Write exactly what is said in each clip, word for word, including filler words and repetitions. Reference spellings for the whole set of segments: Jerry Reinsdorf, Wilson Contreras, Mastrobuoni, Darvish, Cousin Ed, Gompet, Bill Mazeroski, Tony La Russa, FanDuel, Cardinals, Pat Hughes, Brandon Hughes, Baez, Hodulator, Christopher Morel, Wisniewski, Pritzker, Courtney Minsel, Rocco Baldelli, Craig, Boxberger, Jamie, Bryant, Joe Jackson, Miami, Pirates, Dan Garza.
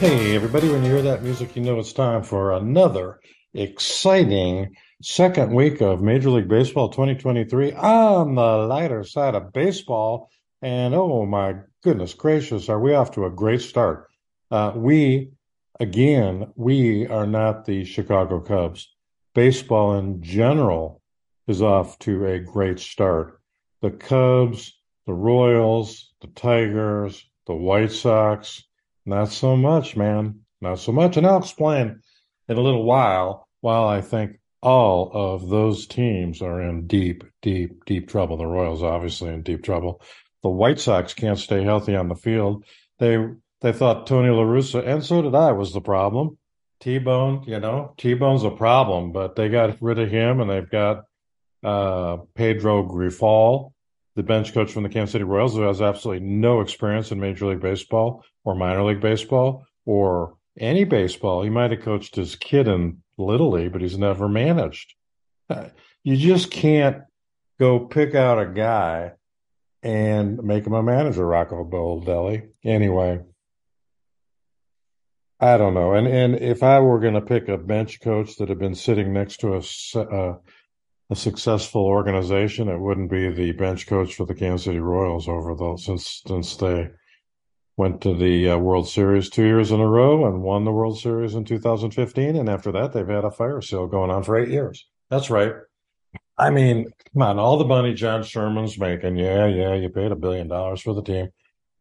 Hey, everybody, when you hear that music, you know it's time for another exciting second week of Major League Baseball twenty twenty-three on the lighter side of baseball. And, oh, my goodness gracious, are we off to a great start. Uh, we, again, we are not the Chicago Cubs. Baseball in general is off to a great start. The Cubs, the Royals, the Tigers, the White Sox, not so much, man. Not so much. And I'll explain in a little while, while I think all of those teams are in deep, deep, deep trouble. The Royals obviously in deep trouble. The White Sox can't stay healthy on the field. They they thought Tony La Russa, and so did I, was the problem. T-Bone, you know, T-Bone's a problem, but they got rid of him, and they've got uh, Pedro Grifal, the bench coach from the Kansas City Royals, who has absolutely no experience in Major League Baseball or minor league baseball or any baseball. He might have coached his kid in Little League, but he's never managed. You just can't go pick out a guy and make him a manager, Rocco Baldelli. Anyway, I don't know. And and if I were going to pick a bench coach that had been sitting next to a uh, a successful organization, it wouldn't be the bench coach for the Kansas City Royals over the since since they went to the uh, World Series two years in a row and won the World Series in two thousand fifteen. And after that, they've had a fire sale going on for eight years. That's right. I mean, come on, all the money John Sherman's making. Yeah, yeah, you paid a billion dollars for the team.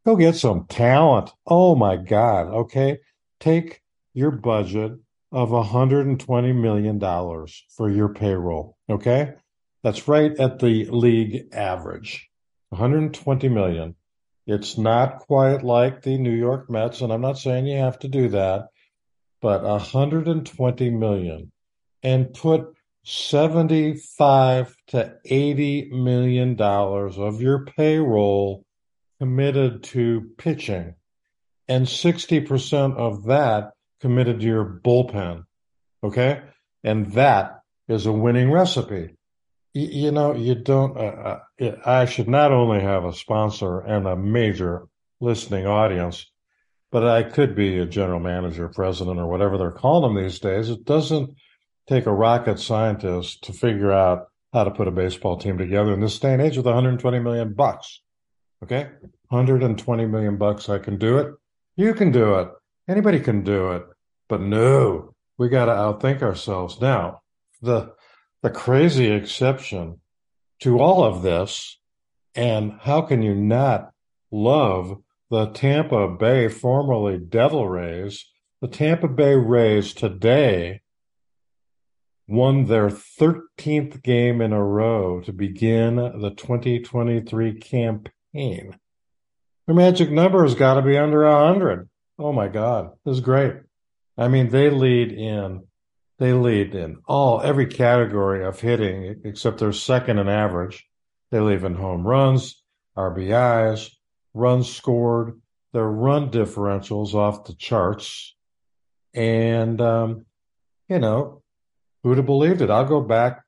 Go get some talent. Oh, my God. Okay, take your budget of one hundred twenty million dollars for your payroll, okay? That's right at the league average, one hundred twenty million dollars. It's not quite like the New York Mets, and I'm not saying you have to do that, but one hundred twenty million dollars and put seventy-five to eighty million dollars of your payroll committed to pitching, and sixty percent of that committed to your bullpen, okay? And that is a winning recipe. Y- you know, you don't, uh, uh, I should not only have a sponsor and a major listening audience, but I could be a general manager, president, or whatever they're calling them these days. It doesn't take a rocket scientist to figure out how to put a baseball team together in this day and age with one hundred twenty million bucks, okay? one hundred twenty million bucks, I can do it. You can do it. Anybody can do it, but no, we got to outthink ourselves. Now, the the crazy exception to all of this, and how can you not love the Tampa Bay, formerly Devil Rays? The Tampa Bay Rays today won their thirteenth game in a row to begin the twenty twenty-three campaign. Their magic number has got to be under one hundred. Oh, my God. This is great. I mean, they lead in they lead in all every category of hitting, except they're second in average. They lead in home runs, R B Is, runs scored. Their run differentials off the charts. And, um, you know, who'd have believed it? I'll go back.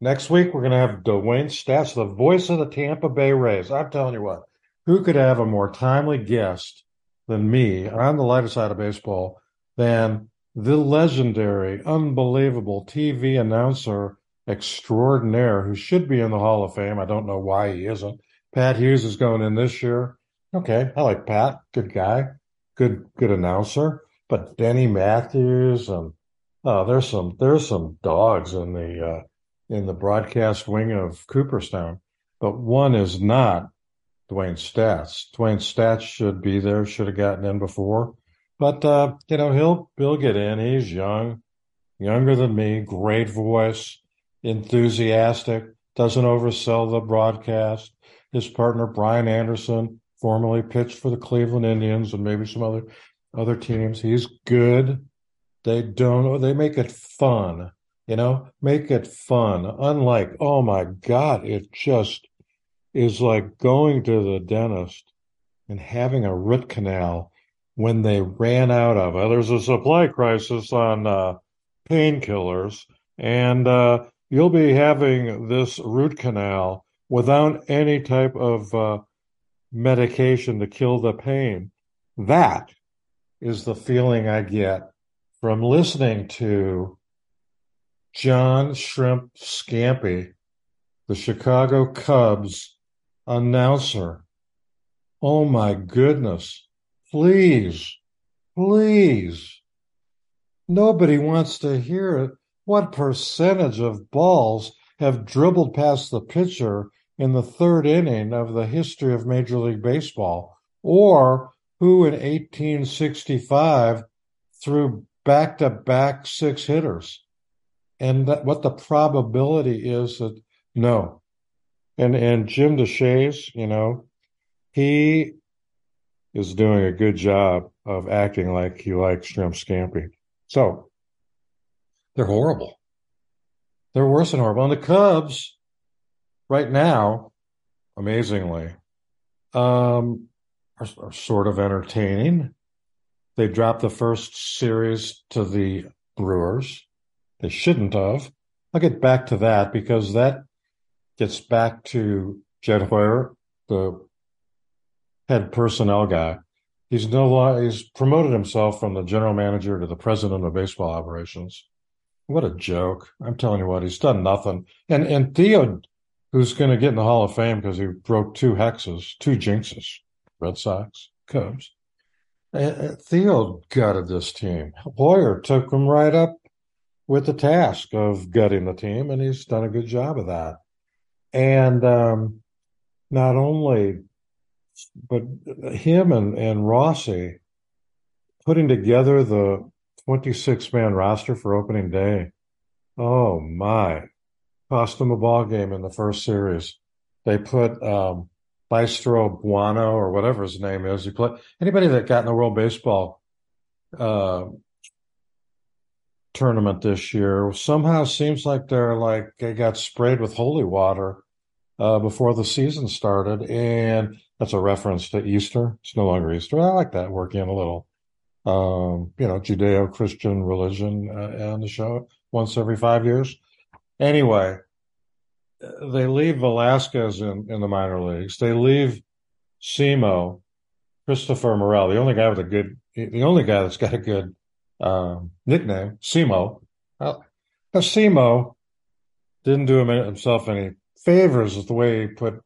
Next week, we're going to have Dewayne Staats, the voice of the Tampa Bay Rays. I'm telling you what, who could have a more timely guest than me on the lighter side of baseball than the legendary, unbelievable T V announcer extraordinaire who should be in the Hall of Fame? I don't know why he isn't. Pat Hughes is going in this year. Okay, I like Pat. Good guy. Good good announcer. But Denny Matthews and oh, there's some there's some dogs in the uh, in the broadcast wing of Cooperstown, but one is not Dewayne Staats. Dewayne Staats should be there, should have gotten in before. But, uh, you know, he'll, he'll get in. He's young, younger than me, great voice, enthusiastic, doesn't oversell the broadcast. His partner, Brian Anderson, formerly pitched for the Cleveland Indians and maybe some other other teams. He's good. They don't, they make it fun, you know, make it fun. Unlike, oh, my God, it just is like going to the dentist and having a root canal when they ran out of it. There's a supply crisis on uh, painkillers, and uh, you'll be having this root canal without any type of uh, medication to kill the pain. That is the feeling I get from listening to John Shrimp Scampi, the Chicago Cubs announcer. Oh, my goodness. Please, please. Nobody wants to hear it. What percentage of balls have dribbled past the pitcher in the third inning of the history of Major League Baseball? Or who in eighteen sixty-five threw back-to-back six hitters? And that, what the probability is that no. And and Jim DeShays, you know, he is doing a good job of acting like he likes Shrimp Scampi. So they're horrible. They're worse than horrible. And the Cubs, right now, amazingly, um, are, are sort of entertaining. They dropped the first series to the Brewers. They shouldn't have. I'll get back to that because that gets back to Jed Hoyer, the head personnel guy. He's no longer, he's promoted himself from the general manager to the president of baseball operations. What a joke. I'm telling you what, he's done nothing. And and Theo, who's going to get in the Hall of Fame because he broke two hexes, two jinxes, Red Sox, Cubs. Uh, Theo gutted this team. Hoyer took him right up with the task of gutting the team, and he's done a good job of that. And um, not only... But him and, and Rossi putting together the twenty-six man roster for opening day, oh, my, cost them a ball game in the first series. They put um, Maestro Buono or whatever his name is. He play, anybody that got in the World Baseball uh, tournament this year somehow seems like they're like they got sprayed with holy water uh, before the season started, and that's a reference to Easter. It's no longer Easter. I like that, working in a little, um, you know, Judeo-Christian religion uh, on the show once every five years. Anyway, they leave Velasquez in, in the minor leagues. They leave Simo, Christopher Morel, the only guy with a good, the only guy that's got a good um, nickname, Simo. Well, Simo didn't do himself any favors with the way he put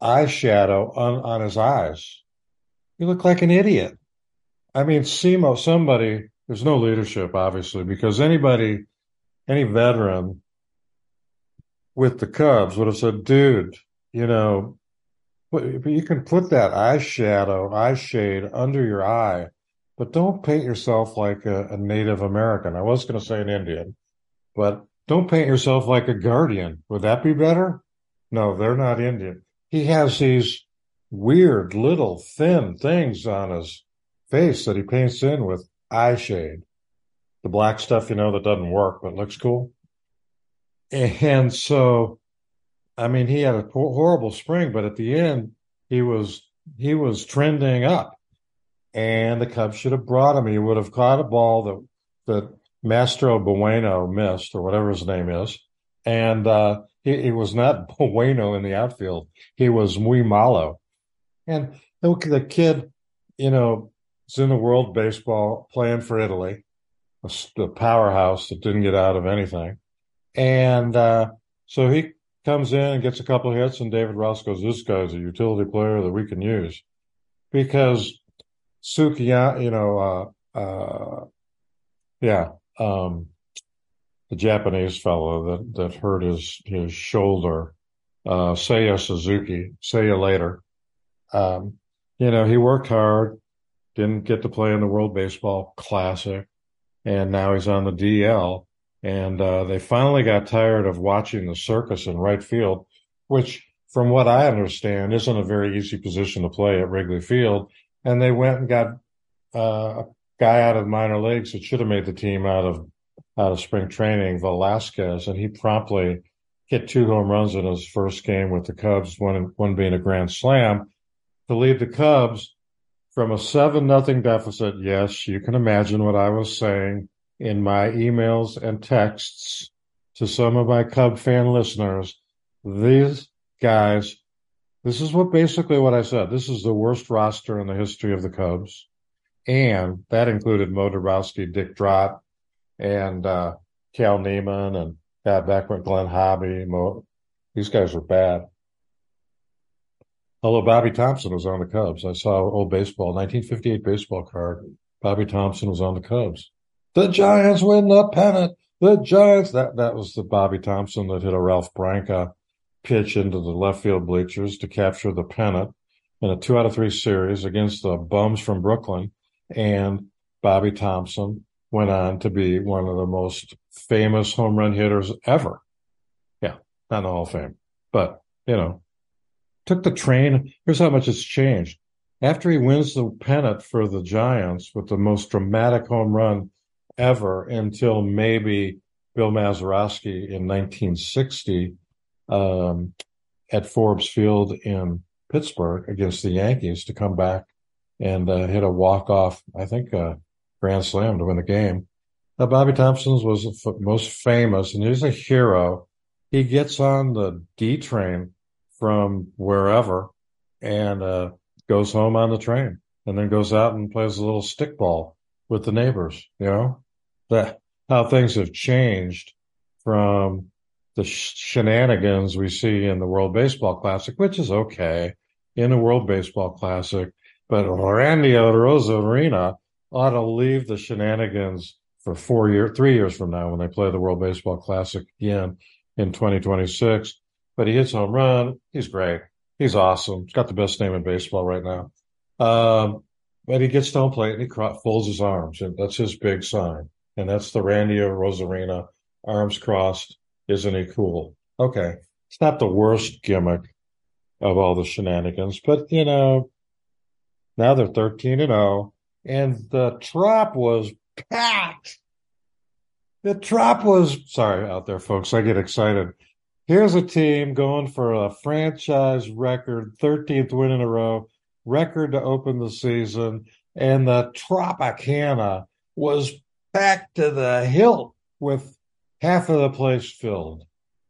eyeshadow on, on his eyes. You look like an idiot. I mean, Simo, somebody, there's no leadership, obviously, because anybody, any veteran with the Cubs would have said, dude, you know, you can put that eyeshadow, eye shade under your eye, but don't paint yourself like a, a Native American. I was going to say an Indian, but don't paint yourself like a Guardian. Would that be better? No, they're not Indian. He has these weird little thin things on his face that he paints in with eye shade. The black stuff, you know, that doesn't work, but looks cool. And so, I mean, he had a horrible spring, but at the end, he was he was trending up. And the Cubs should have brought him. He would have caught a ball that, that Mastrobuoni missed, or whatever his name is. And, uh, It was not Bueno in the outfield. He was muy malo. And the kid, you know, is in the World Baseball playing for Italy, a powerhouse that didn't get out of anything. And uh, so he comes in and gets a couple of hits, and David Ross goes, this guy's a utility player that we can use. Because Sukiya, you know, uh, uh, yeah, um the Japanese fellow that, that hurt his, his shoulder, uh, Seiya Suzuki, see you later. Um, you know, he worked hard, didn't get to play in the World Baseball Classic, and now he's on the D L. And uh, they finally got tired of watching the circus in right field, which, from what I understand, isn't a very easy position to play at Wrigley Field. And they went and got uh, a guy out of minor leagues that should have made the team out of out of spring training, Velasquez, and he promptly hit two home runs in his first game with the Cubs, one one being a grand slam, to lead the Cubs from a seven nothing deficit. Yes, you can imagine what I was saying in my emails and texts to some of my Cub fan listeners. These guys, this is what basically what I said. This is the worst roster in the history of the Cubs. and that included Mo Dorowski, Dick Drott, and uh, Cal Neiman, and God, back when Glenn Hobby, Mo, these guys were bad. Although Bobby Thompson was on the Cubs. I saw old baseball, nineteen fifty-eight baseball card. Bobby Thompson was on the Cubs. The Giants win the pennant. The Giants. That that was the Bobby Thompson that hit a Ralph Branca pitch into the left field bleachers to capture the pennant in a two out of three series against the bums from Brooklyn. And Bobby Thompson went on to be one of the most famous home run hitters ever. Yeah, not in the Hall of Fame, but, you know, took the train. Here's how much it's changed. After he wins the pennant for the Giants with the most dramatic home run ever until maybe Bill Mazeroski in nineteen sixty um, at Forbes Field in Pittsburgh against the Yankees to come back and uh, hit a walk-off, I think, uh, grand slam to win the game. Now, Bobby Thompson's was the f- most famous, and he's a hero. He gets on the D train from wherever and uh, goes home on the train, and then goes out and plays a little stickball with the neighbors, you know? That, how things have changed from the sh- shenanigans we see in the World Baseball Classic, which is okay in the World Baseball Classic, but Randy Arozarena ought to leave the shenanigans for four year, three years from now when they play the World Baseball Classic again in twenty twenty-six. But he hits home run. He's great. He's awesome. He's got the best name in baseball right now. Um, but he gets to home plate and he cro- folds his arms. And that's his big sign. And that's the Randy Arozarena, arms crossed, isn't he cool? Okay. It's not the worst gimmick of all the shenanigans. But, you know, now they're thirteen and oh. And the Trop was packed. The Trop was, sorry out there, folks. I get excited. Here's a team going for a franchise record, thirteenth win in a row, record to open the season, and the Tropicana was back to the hilt with half of the place filled.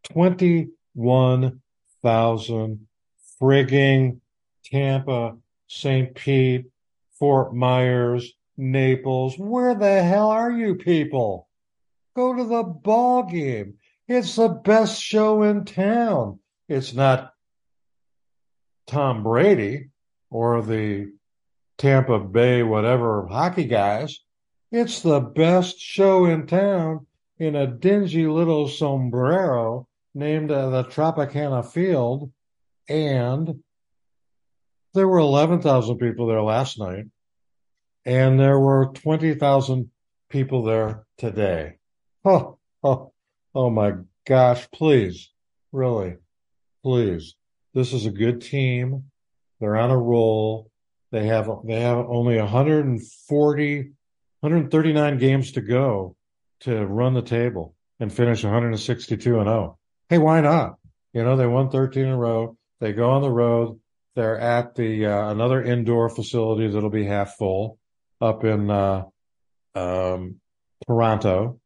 twenty-one thousand frigging Tampa, Saint Pete, Fort Myers, Naples. Where the hell are you people? Go to the ball game. It's the best show in town. It's not Tom Brady or the Tampa Bay whatever hockey guys. It's the best show in town in a dingy little sombrero named uh, the Tropicana Field. And there were eleven thousand people there last night. And there were twenty thousand people there today. Oh, oh. Oh, my gosh, please, really, please. This is a good team. They're on a roll. They have they have only one hundred forty, one hundred thirty-nine games to go to run the table and finish one hundred sixty-two and oh. Hey, why not? You know, they won thirteen in a row. They go on the road. They're at the uh, another indoor facility that'll be half full up in uh, um, Toronto.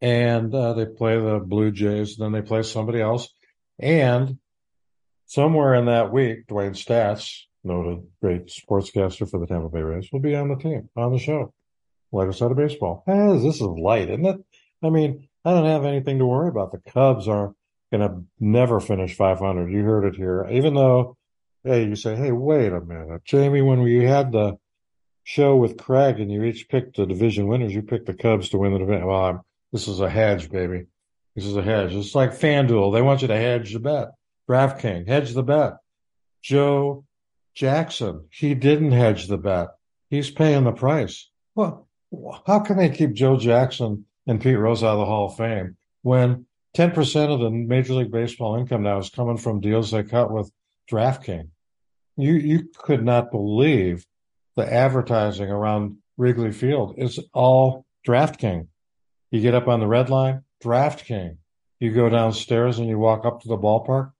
And uh, they play the Blue Jays, and then they play somebody else. And somewhere in that week, Dewayne Staats, noted great sportscaster for the Tampa Bay Rays, will be on the team, on the show. Lighter side of baseball. Hey, this is light, isn't it? I mean, I don't have anything to worry about. The Cubs are going to never finish five hundred. You heard it here. Even though, hey, you say, hey, wait a minute. Jamie, when we had the show with Craig and you each picked the division winners, you picked the Cubs to win the division. Well, I'm This is a hedge, baby. This is a hedge. It's like FanDuel. They want you to hedge the bet. DraftKings, hedge the bet. Joe Jackson, he didn't hedge the bet. He's paying the price. Well, how can they keep Joe Jackson and Pete Rose out of the Hall of Fame when ten percent of the Major League Baseball income now is coming from deals they cut with DraftKings? You, you could not believe the advertising around Wrigley Field. It's all DraftKings. You get up on the red line, DraftKings. You go downstairs and you walk up to the ballpark.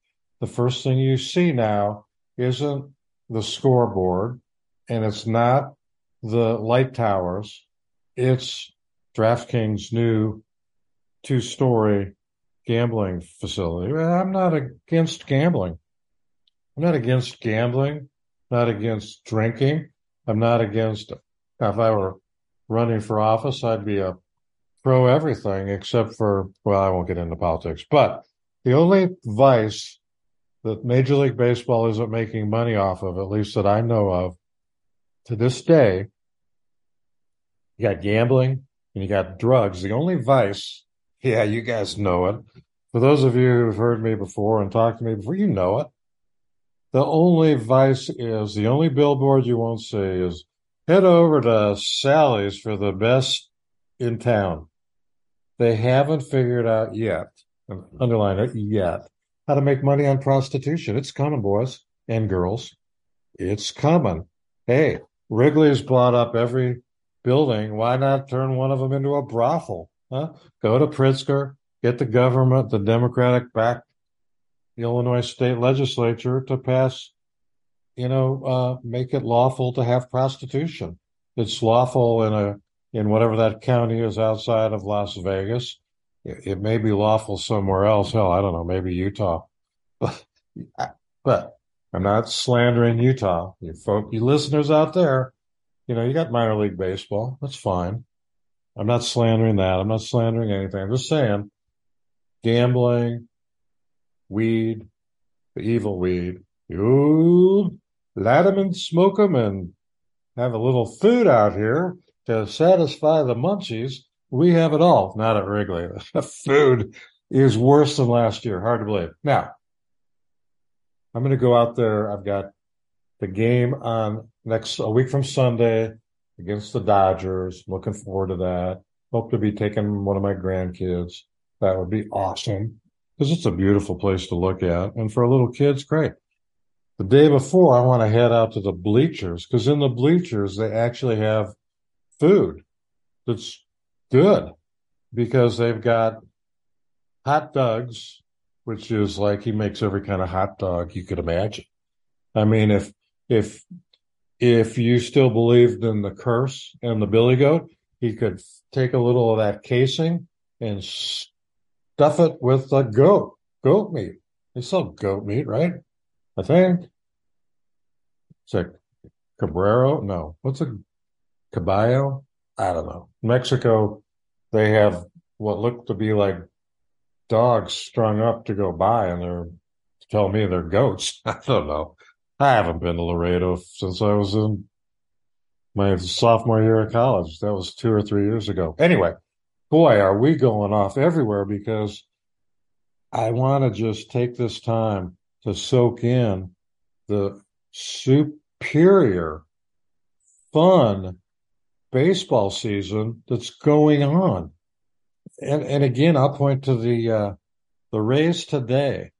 The first thing you see now isn't the scoreboard, and it's not the light towers. It's DraftKings' new two-story gambling facility. I'm not against gambling. I'm not against gambling, not against drinking. I'm not against if I were running for office, I'd be a pro everything except for, well, I won't get into politics. But the only vice that Major League Baseball isn't making money off of, at least that I know of, to this day, you got gambling and you got drugs. The only vice, yeah, you guys know it. For those of you who've heard me before and talked to me before, you know it. The only vice is, the only billboard you won't see is, head over to Sally's for the best in town. They haven't figured out yet, underline it, yet, how to make money on prostitution. It's coming, boys and girls. It's coming. Hey, Wrigley's bought up every building. Why not turn one of them into a brothel? Huh? Go to Pritzker, get the government, the Democratic-backed Illinois state legislature to pass, you know, uh, make it lawful to have prostitution. It's lawful in a in whatever that county is outside of Las Vegas. It, it may be lawful somewhere else. Hell, I don't know, maybe Utah. But, but I'm not slandering Utah. You folk, you listeners out there, you know, you got minor league baseball. That's fine. I'm not slandering that. I'm not slandering anything. I'm just saying gambling, weed, the evil weed. You light 'em and smoke 'em and have a little food out here to satisfy the munchies. We have it all. Not at Wrigley. The food is worse than last year. Hard to believe. Now, I'm going to go out there. I've got the game on next a week from Sunday against the Dodgers. Looking forward to that. Hope to be taking one of my grandkids. That would be awesome. Because it's a beautiful place to look at. And for little kids, great. The day before, I want to head out to the bleachers. Because in the bleachers, they actually have food that's good. Because they've got hot dogs, which is like he makes every kind of hot dog you could imagine. I mean, if if if you still believed in the curse and the billy goat, he could take a little of that casing and st- Stuff it with the goat, goat meat. They sell goat meat, right? I think. It's like Cabrero? No. What's a caballo? I don't know. Mexico, they have what look to be like dogs strung up to go by, and they're telling me they're goats. I don't know. I haven't been to Laredo since I was in my sophomore year of college. That was two or three years ago. Anyway. Boy, are we going off everywhere, because I want to just take this time to soak in the superior, fun baseball season that's going on. And and again, I'll point to the uh, the Rays today.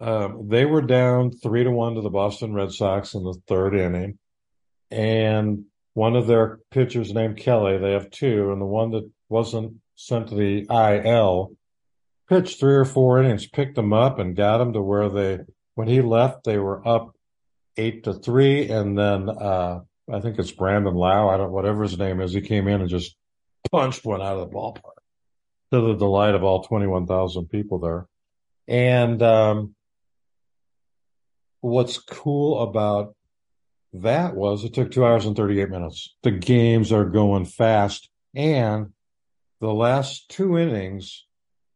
Um, they were down three to one to the Boston Red Sox in the third inning, and one of their pitchers named Kelly. They have two, and the one that wasn't sent to the I L, pitched three or four innings, picked them up and got them to where they, when he left, they were up eight to three. And then, uh, I think it's Brandon Lau. I don't, whatever his name is. He came in and just punched one out of the ballpark to the delight of all twenty-one thousand people there. And, um, what's cool about that was it took two hours and thirty-eight minutes. The games are going fast, and the last two innings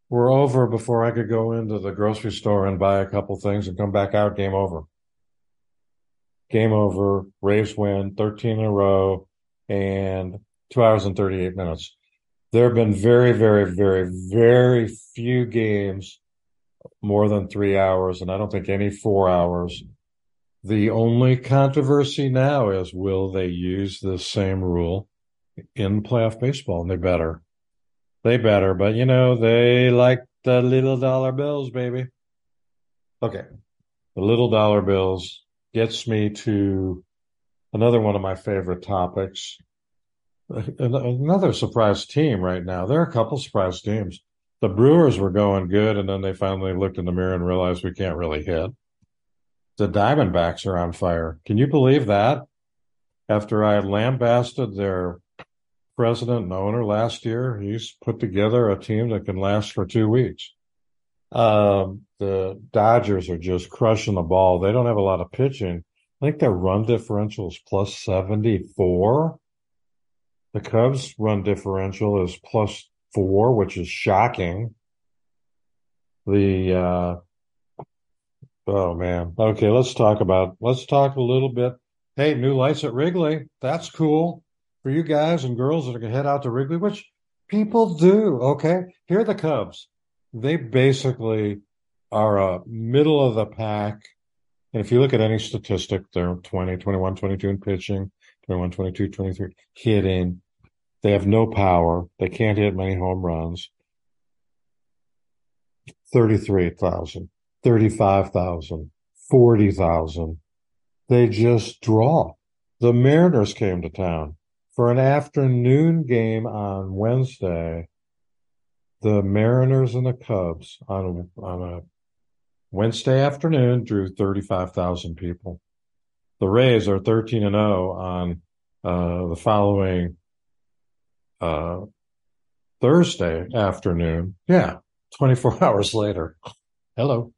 were over before I could go into the grocery store and buy a couple things and come back out. Game over. Game over. Rays win thirteen in a row and two hours and thirty-eight minutes. There have been very, very, very, very few games more than three hours, and I don't think any four hours. The only controversy now is, will they use this same rule in playoff baseball? And they better. They better, but, you know, they like the little dollar bills, baby. Okay. The little dollar bills gets me to another one of my favorite topics. Another surprise team right now. There are a couple surprise teams. The Brewers were going good, and then they finally looked in the mirror and realized we can't really hit. The Diamondbacks are on fire. Can you believe that? After I lambasted their president and owner last year, he's put together a team that can last for two weeks. Um, the Dodgers are just crushing the ball. They don't have a lot of pitching. I think their run differential is plus seventy-four. The Cubs' run differential is plus four, which is shocking. The uh, oh man, okay, let's talk about let's talk a little bit. Hey, new lights at Wrigley. That's cool for you guys and girls that are gonna head out to Wrigley, which people do. Okay, here are the Cubs. They basically are a middle of the pack. And if you look at any statistic, they're twenty, twenty-one, twenty-two in pitching, twenty-one, twenty-two, twenty-three hitting. They have no power. They can't hit many home runs. thirty-three thousand, thirty-five thousand, forty thousand. They just draw. The Mariners came to town for an afternoon game on Wednesday. The Mariners and the Cubs on a, on a Wednesday afternoon drew thirty-five thousand people. The Rays are thirteen and oh on uh, the following uh, Thursday afternoon. Yeah, twenty-four hours later. Hello.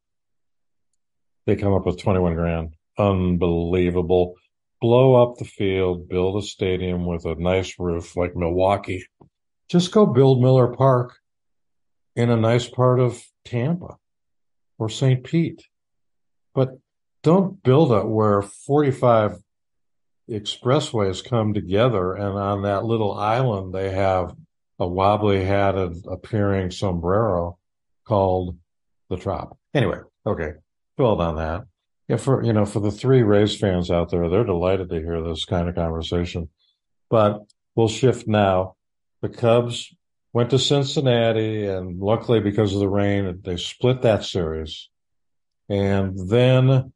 They come up with twenty-one grand. Unbelievable. Blow up the field, build a stadium with a nice roof like Milwaukee. Just go build Miller Park in a nice part of Tampa or Saint Pete. But don't build it where forty-five expressways come together and on that little island they have a wobbly-hatted appearing sombrero called the Trop. Anyway, okay, build on that. Yeah, for, you know, for the three Rays fans out there, they're delighted to hear this kind of conversation. But we'll shift now. The Cubs went to Cincinnati, and luckily because of the rain, they split that series. And then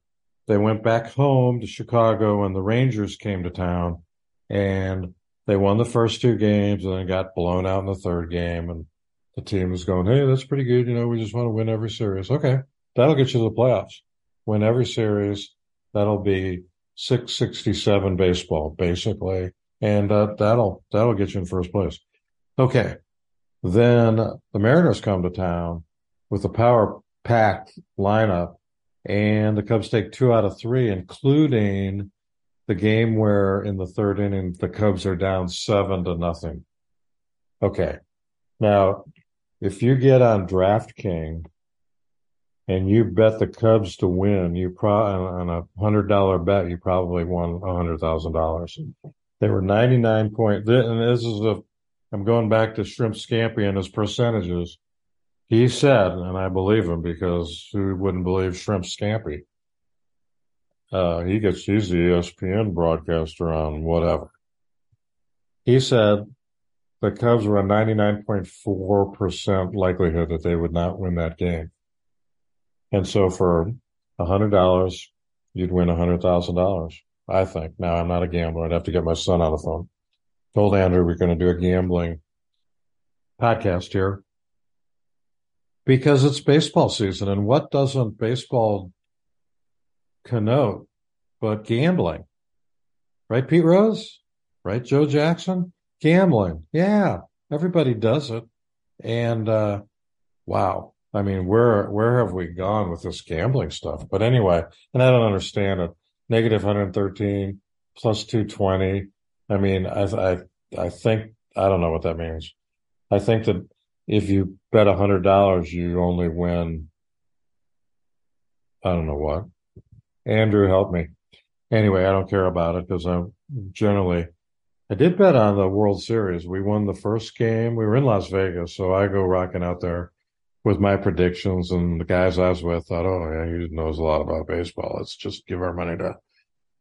they went back home to Chicago, and the Rangers came to town, and they won the first two games and then got blown out in the third game. And the team was going, hey, that's pretty good. You know, we just want to win every series. Okay, that'll get you to the playoffs. Win every series. That'll be six sixty-seven baseball, basically. And uh, that'll that'll get you in first place. Okay. Then the Mariners come to town with a power-packed lineup, and the Cubs take two out of three, including the game where in the third inning the Cubs are down seven to nothing. Okay. Now, if you get on DraftKings and you bet the Cubs to win, you pro- on a one hundred dollars bet, you probably won one hundred thousand dollars. They were ninety-nine point, and this is a, I'm going back to Shrimp Scampi and his percentages. He said, and I believe him because who wouldn't believe Shrimp Scampi? Uh, he gets, he's the E S P N broadcaster on whatever. He said the Cubs were a ninety-nine point four percent likelihood that they would not win that game. And so for one hundred dollars, you'd win one hundred thousand dollars, I think. Now, I'm not a gambler. I'd have to get my son on the phone. Told Andrew we're going to do a gambling podcast here because it's baseball season. And what doesn't baseball connote but gambling? Right, Pete Rose? Right, Joe Jackson? Gambling. Yeah, everybody does it. And, uh, wow. I mean, where where have we gone with this gambling stuff? But anyway, and I don't understand it. Negative one hundred thirteen, plus two twenty. I mean, I I I think I don't know what that means. I think that if you bet one hundred dollars, you only win. I don't know what. Andrew, help me. Anyway, I don't care about it because I'm generally. I did bet on the World Series. We won the first game. We were in Las Vegas, so I go rocking out there with my predictions, and the guys I was with thought, oh, yeah, he knows a lot about baseball. Let's just give our money to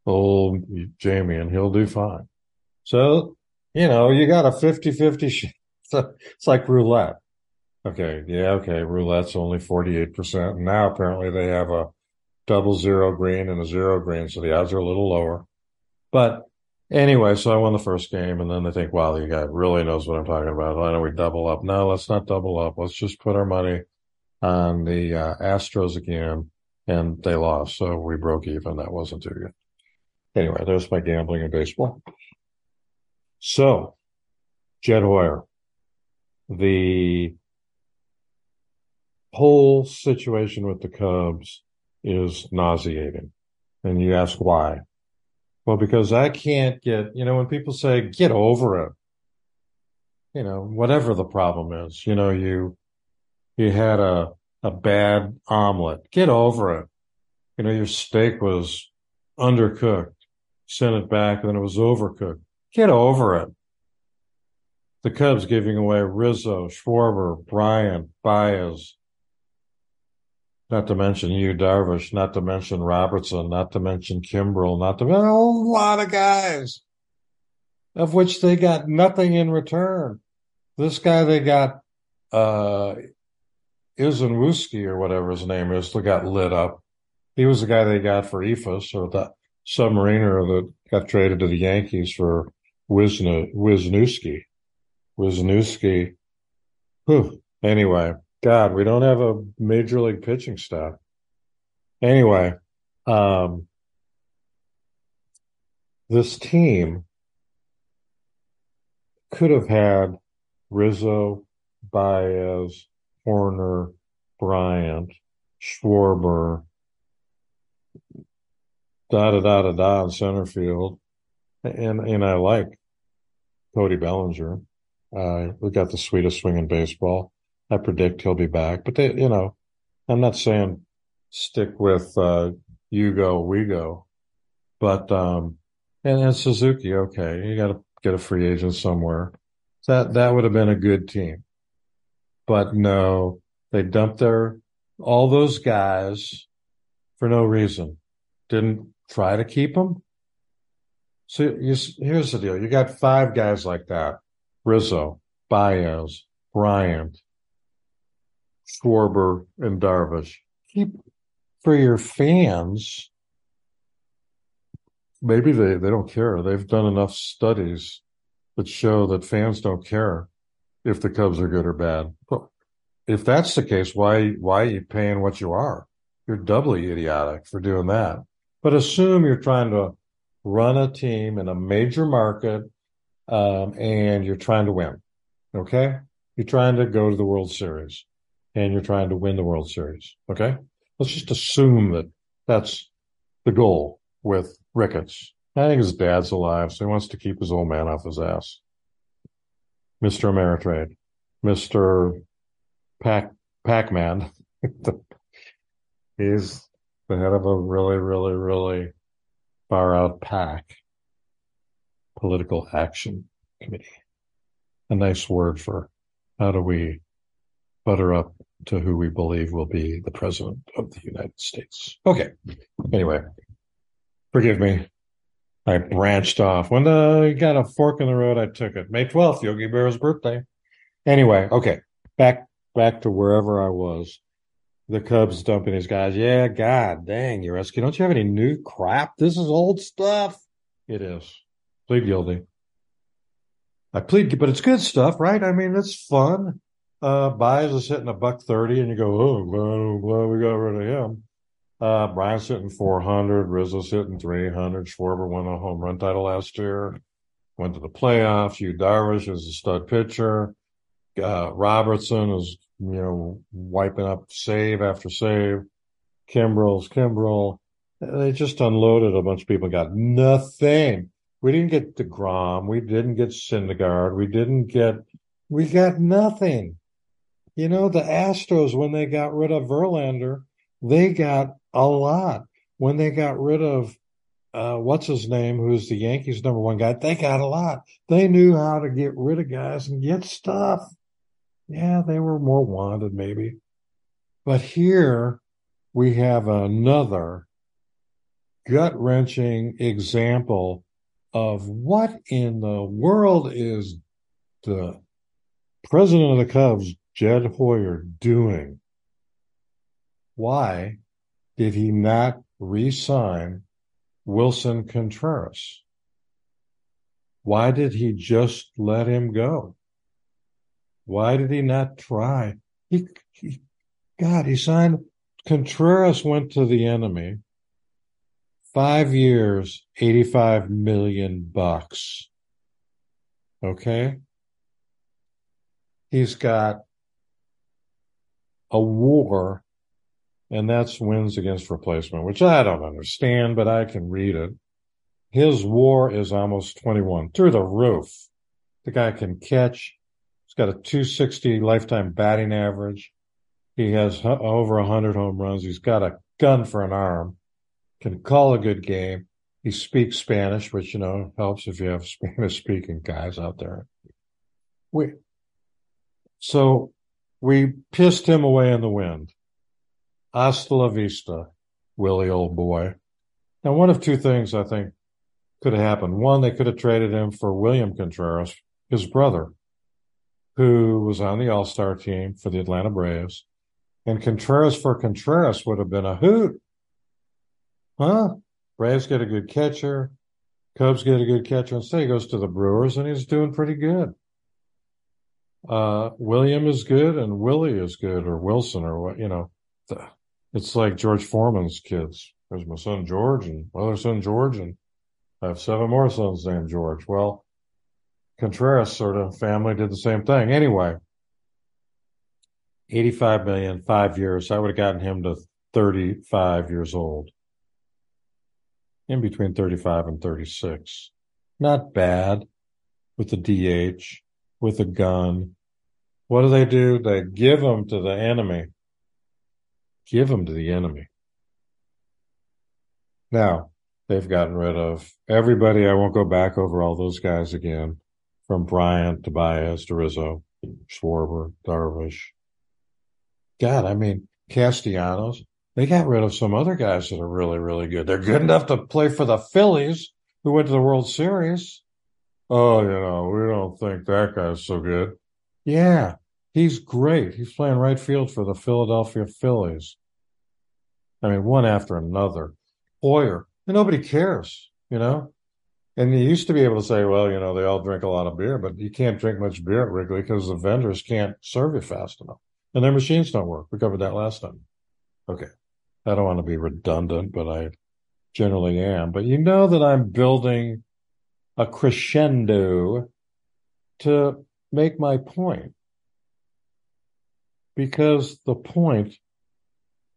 old Jamie, and he'll do fine. So, you know, you got a fifty-fifty shot. It's like roulette. Okay, yeah, okay, roulette's only forty-eight percent. Now, apparently, they have a double zero green and a zero green, so the odds are a little lower. But anyway, so I won the first game, and then they think, wow, the guy really knows what I'm talking about. Why don't we double up? No, let's not double up. Let's just put our money on the uh, Astros again, and they lost, so we broke even. That wasn't too good. Anyway, there's my gambling in baseball. So, Jed Hoyer, the whole situation with the Cubs is nauseating, and you ask why. Well, because I can't get, you know, when people say, get over it, you know, whatever the problem is, you know, you you had a a bad omelet. Get over it. You know, your steak was undercooked. Sent it back, and then it was overcooked. Get over it. The Cubs giving away Rizzo, Schwarber, Bryant, Baez, not to mention you, Darvish, not to mention Robertson, not to mention Kimbrel, not to mention a whole lot of guys, of which they got nothing in return. This guy they got, uh, Izinwuski or whatever his name is, that got lit up. He was the guy they got for Eifus, or the submariner that got traded to the Yankees for Wisnu, Wisniewski. Wisniewski. Whew. Anyway, God, we don't have a major league pitching staff. Anyway, um, this team could have had Rizzo, Baez, Horner, Bryant, Schwarber, da-da-da-da-da in center field. And and I like Cody Bellinger. Uh, we got the sweetest swing in baseball. I predict he'll be back. But, they, you know, I'm not saying stick with uh, you go, we go. But, um, and, and Suzuki, okay, you got to get a free agent somewhere. That, that would have been a good team. But no, they dumped their, all those guys for no reason. Didn't try to keep them. So you, here's the deal. You got five guys like that. Rizzo, Baez, Bryant, Schwarber, and Darvish. Keep for your fans. Maybe they, they don't care. They've done enough studies that show that fans don't care if the Cubs are good or bad. If that's the case, why why are you paying what you are? You're doubly idiotic for doing that. But assume you're trying to run a team in a major market, um, and you're trying to win, okay? You're trying to go to the World Series, and you're trying to win the World Series, okay? Let's just assume that that's the goal with Ricketts. I think his dad's alive, so he wants to keep his old man off his ass. Mister Ameritrade, Mister Pac- Pac-Man. He's the head of a really, really, really far-out pack. Political Action Committee. A nice word for how do we butter up to who we believe will be the president of the United States. Okay. Anyway, forgive me. I branched off. When I got a fork in the road, I took it. May twelfth, Yogi Berra's birthday. Anyway, okay, back back to wherever I was. The Cubs dumping these guys. Yeah, God dang, Ureski, don't you have any new crap? This is old stuff. It is. Plead guilty. I plead, but it's good stuff, right? I mean, it's fun. Uh, Baez is hitting a buck thirty, and you go, oh, glad, glad we got rid of him. Uh, Bryant's hitting four hundred, Rizzo's hitting three hundred, Schwarber won a home run title last year, went to the playoffs. Yu Darvish is a stud pitcher. Uh, Robertson is, you know, wiping up save after save. Kimbrel's Kimbrel. They just unloaded a bunch of people and got nothing. We didn't get DeGrom. We didn't get Syndergaard. We didn't get, we got nothing. You know, the Astros, when they got rid of Verlander, they got a lot. When they got rid of uh, what's his name, who's the Yankees' number one guy, they got a lot. They knew how to get rid of guys and get stuff. Yeah, they were more wanted maybe. But here we have another gut-wrenching example of what in the world is the president of the Cubs, Jed Hoyer, doing? Why did he not re-sign Wilson Contreras? Why did he just let him go? Why did he not try? He, he, God, he signed. Contreras went to the enemy. Five years, eighty-five million bucks. Okay? He's got a war. And that's wins against replacement, which I don't understand, but I can read it. His war is almost twenty-one, through the roof. The guy can catch. He's got a two sixty lifetime batting average. He has over one hundred home runs. He's got a gun for an arm, can call a good game. He speaks Spanish, which, you know, helps if you have Spanish-speaking guys out there. We, so we pissed him away in the wind. Hasta la vista, Willie, old boy. Now, one of two things I think could have happened. One, they could have traded him for Wilson Contreras, his brother, who was on the All-Star team for the Atlanta Braves. And Contreras for Contreras would have been a hoot. Huh? Braves get a good catcher. Cubs get a good catcher. Instead, he goes to the Brewers, and he's doing pretty good. Uh, William is good, and Willie is good, or Wilson, or what, you know. The, it's like George Foreman's kids. There's my son George, and my other son George, and I have seven more sons named George. Well, Contreras sort of family did the same thing. Anyway. eighty-five million, five years. I would have gotten him to thirty-five years old. In between thirty-five and thirty-six. Not bad with the D H, with a gun. What do they do? They give him to the enemy. Give him to the enemy. Now, they've gotten rid of everybody. I won't go back over all those guys again, from Bryant to Baez to Rizzo, Schwarber, Darvish. God, I mean, Castellanos, they got rid of some other guys that are really, really good. They're good enough to play for the Phillies, who went to the World Series. Oh, you know, we don't think that guy's so good. Yeah, he's great. He's playing right field for the Philadelphia Phillies. I mean, one after another. Hoyer, and nobody cares, you know. And you used to be able to say, well, you know, they all drink a lot of beer, but you can't drink much beer at Wrigley because the vendors can't serve you fast enough. And their machines don't work. We covered that last time. Okay. I don't want to be redundant, but I generally am. But you know that I'm building a crescendo to make my point. Because the point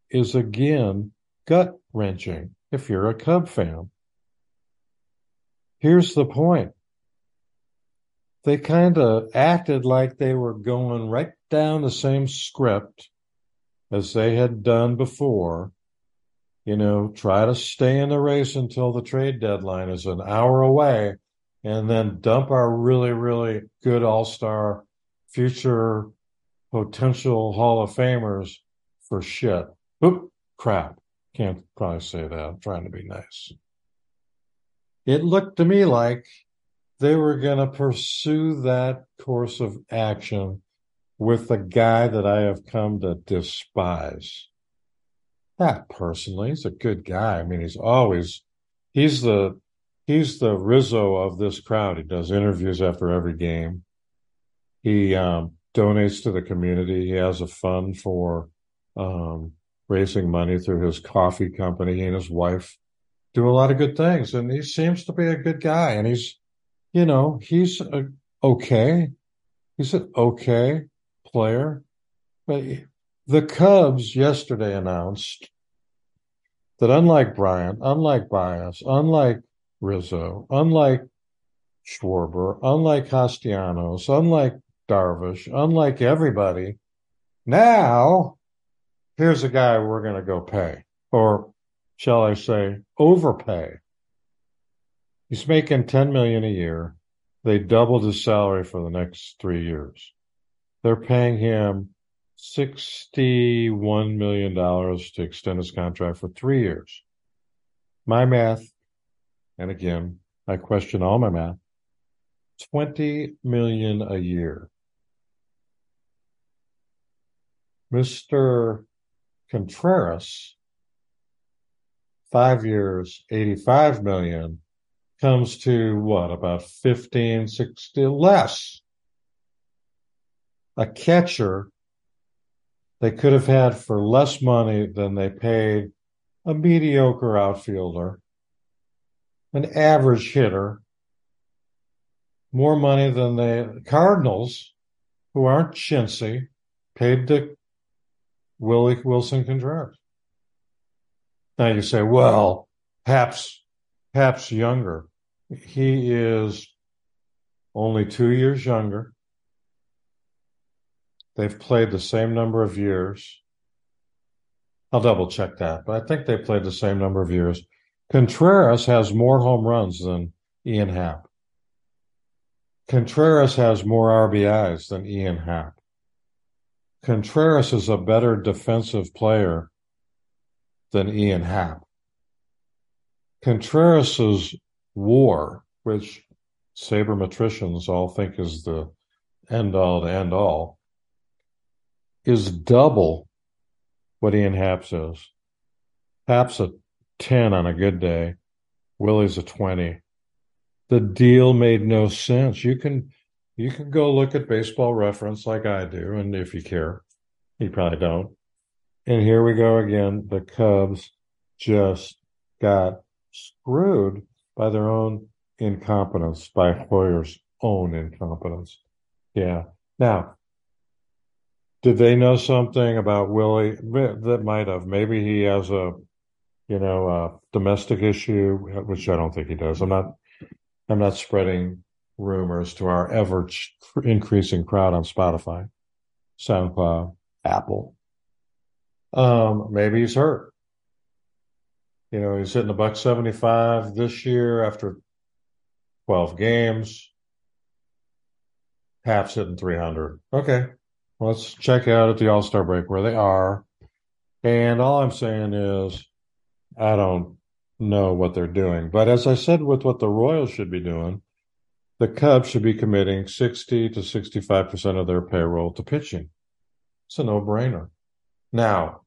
is, again, gut-wrenching if you're a Cub fan. Here's the point. They kind of acted like they were going right down the same script as they had done before. You know, try to stay in the race until the trade deadline is an hour away, and then dump our really, really good all-star future potential Hall of Famers for shit. Oop, crap. Can't probably say that. I'm trying to be nice. It looked to me like they were going to pursue that course of action with the guy that I have come to despise. Not personally, he's a good guy. I mean, he's always, he's the, he's the Rizzo of this crowd. He does interviews after every game. He um, donates to the community. He has a fund for um, raising money through his coffee company. He and his wife do a lot of good things, and he seems to be a good guy, and he's, you know, he's a, okay. He's an okay player. But the Cubs yesterday announced that unlike Bryant, unlike Baez, unlike Rizzo, unlike Schwarber, unlike Castellanos, unlike Darvish, unlike everybody, now here's a guy we're going to go pay, or shall I say overpay. He's making ten million dollars a year. They doubled his salary for the next three years. They're paying him sixty-one million dollars to extend his contract for three years. My math, and again, I question all my math, twenty million dollars a year. Mister Contreras, five years, eighty-five million dollars. Comes to, what, about fifteen, sixty less. A catcher they could have had for less money than they paid a mediocre outfielder, an average hitter, more money than the Cardinals, who aren't chintzy, paid to Willie Wilson Contreras. Now you say, well, perhaps, perhaps younger. He is only two years younger. They've played the same number of years. I'll double check that, but I think they played the same number of years. Contreras has more home runs than Ian Happ. Contreras has more R B Is than Ian Happ. Contreras is a better defensive player than Ian Happ. Contreras's WAR, which sabermetricians all think is the end-all to end-all, is double what Ian Happ's is. Happ's a ten on a good day. Willie's a twenty. The deal made no sense. You can you can go look at Baseball Reference like I do, and if you care, you probably don't. And here we go again. The Cubs just got screwed by their own incompetence, by Hoyer's own incompetence. Yeah. Now, did they know something about Willie? That might have. Maybe he has a, you know, a domestic issue, which I don't think he does. I'm not. I'm not spreading rumors to our ever-increasing crowd on Spotify, SoundCloud, Apple. Um, maybe he's hurt. You know, he's hitting a buck seventy-five this year after twelve games. Happ's hitting three hundred. Okay, well, let's check out at the All-Star break where they are. And all I'm saying is I don't know what they're doing. But as I said with what the Royals should be doing, the Cubs should be committing sixty to sixty-five percent of their payroll to pitching. It's a no-brainer. Now,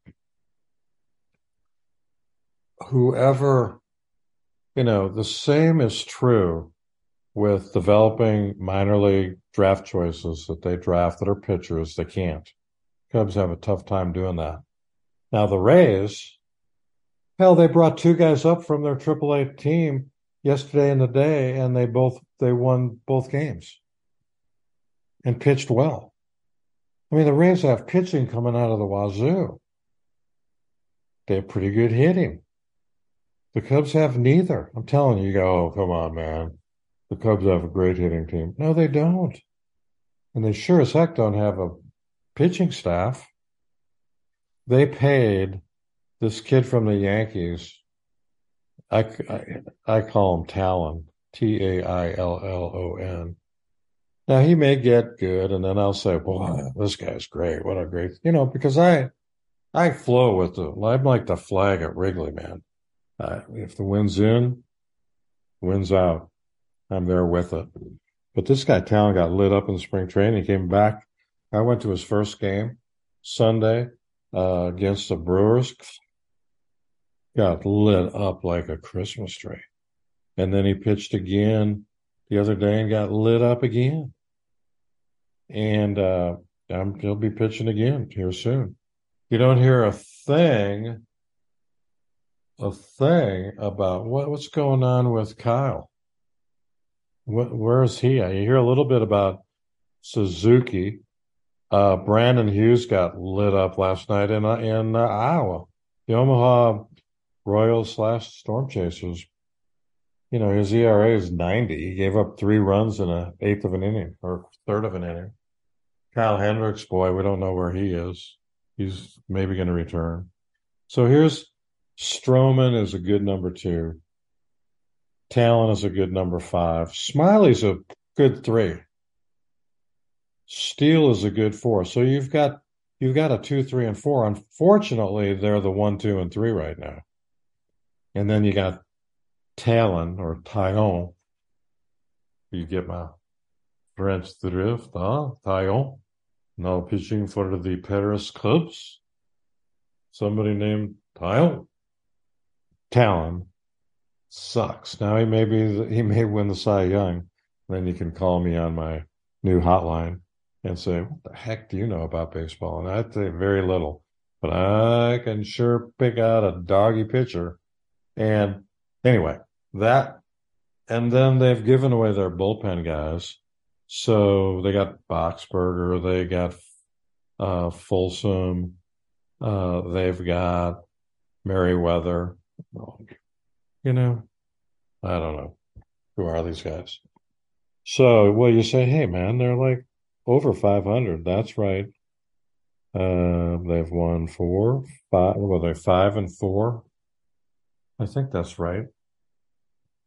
whoever, you know, the same is true with developing minor league draft choices that they draft that are pitchers. They can't. Cubs have a tough time doing that. Now, the Rays, hell, they brought two guys up from their triple A team yesterday and today, and they both they won both games and pitched well. I mean, the Rays have pitching coming out of the wazoo. They have pretty good hitting. The Cubs have neither. I'm telling you, you go, oh, come on, man. The Cubs have a great hitting team. No, they don't. And they sure as heck don't have a pitching staff. They paid this kid from the Yankees. I, I, I call him Taillon, T A I L L O N. Now, he may get good, and then I'll say, well, this guy's great. What a great, you know, because I I flow with the, I'm like the flag at Wrigley, man. Uh, if the wind's in, wind's out. I'm there with it. But this guy, Taillon, got lit up in spring training. He came back. I went to his first game Sunday uh, against the Brewers. Got lit up like a Christmas tree. And then he pitched again the other day and got lit up again. And uh, I'm, he'll be pitching again here soon. You don't hear a thing, a thing about what, what's going on with Kyle. Where is he? You hear a little bit about Suzuki. Uh, Brandon Hughes got lit up last night in uh, in uh, Iowa. The Omaha Royals slash Storm Chasers. You know, his E R A is ninety. He gave up three runs in an eighth of an inning or third of an inning. Kyle Hendricks, boy, we don't know where he is. He's maybe going to return. So here's Stroman is a good number two. Taillon is a good number five. Smiley's a good three. Steele is a good four. So you've got you've got a two, three, and four. Unfortunately, they're the one, two, and three right now. And then you got Taillon or Taillon. You get my French drift, huh? Taillon. Now pitching for the Paris Cubs. Somebody named Taillon. Taillon. Sucks. Now he may be he may win the Cy Young. Then you can call me on my new hotline and say, "What the heck do you know about baseball?" And I'd say very little, but I can sure pick out a doggy pitcher. And anyway, that and then they've given away their bullpen guys. So they got Boxberger, they got uh, Folsom, uh, they've got Merriweather. Oh, you know, I don't know. Who are these guys? So, well, you say, hey, man, they're like over five hundred. That's right. Um, they've won four, five. Well, they're five and four. I think that's right.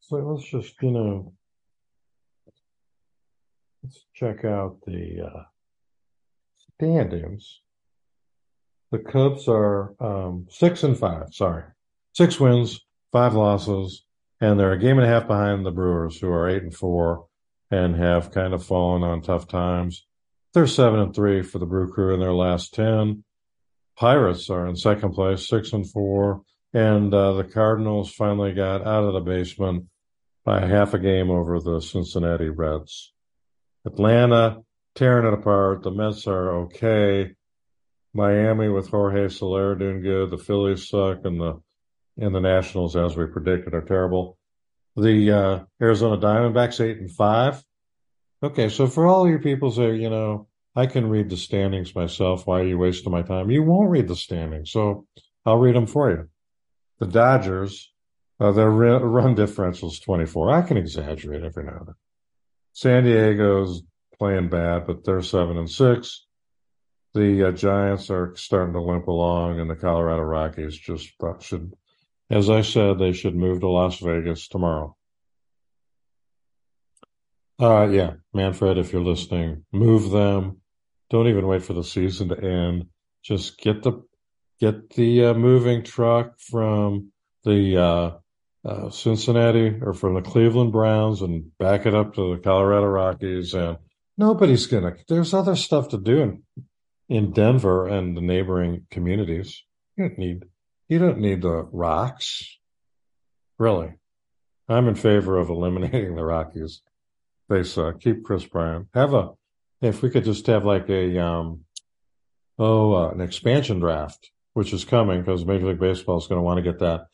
So let's just, you know, let's check out the uh, standings. The Cubs are um, six and five. Sorry, six wins, five losses, and they're a game and a half behind the Brewers, who are eight and four and have kind of fallen on tough times. They're seven and three for the Brew Crew in their last ten. Pirates are in second place, six and four, and uh, the Cardinals finally got out of the basement by half a game over the Cincinnati Reds. Atlanta tearing it apart. The Mets are okay. Miami with Jorge Soler doing good. The Phillies suck, and the and the Nationals, as we predicted, are terrible. The uh, Arizona Diamondbacks eight and five. Okay, so for all your people say, you know, I can read the standings myself. Why are you wasting my time? You won't read the standings, so I'll read them for you. The Dodgers, uh, their run differential is twenty-four. I can exaggerate every now and then. San Diego's playing bad, but they're seven and six. The uh, Giants are starting to limp along, and the Colorado Rockies just should, as I said, they should move to Las Vegas tomorrow. Uh, yeah, Manfred, if you're listening, move them. Don't even wait for the season to end. Just get the get the uh, moving truck from the uh, uh, Cincinnati or from the Cleveland Browns and back it up to the Colorado Rockies. And nobody's gonna. There's other stuff to do in in Denver and the neighboring communities. You don't need you don't need the Rocks, really. I'm in favor of eliminating the Rockies. They suck. Keep Chris Bryant. Have a, if we could just have like a, um, oh, uh, an expansion draft, which is coming because Major League Baseball is going to want to get that.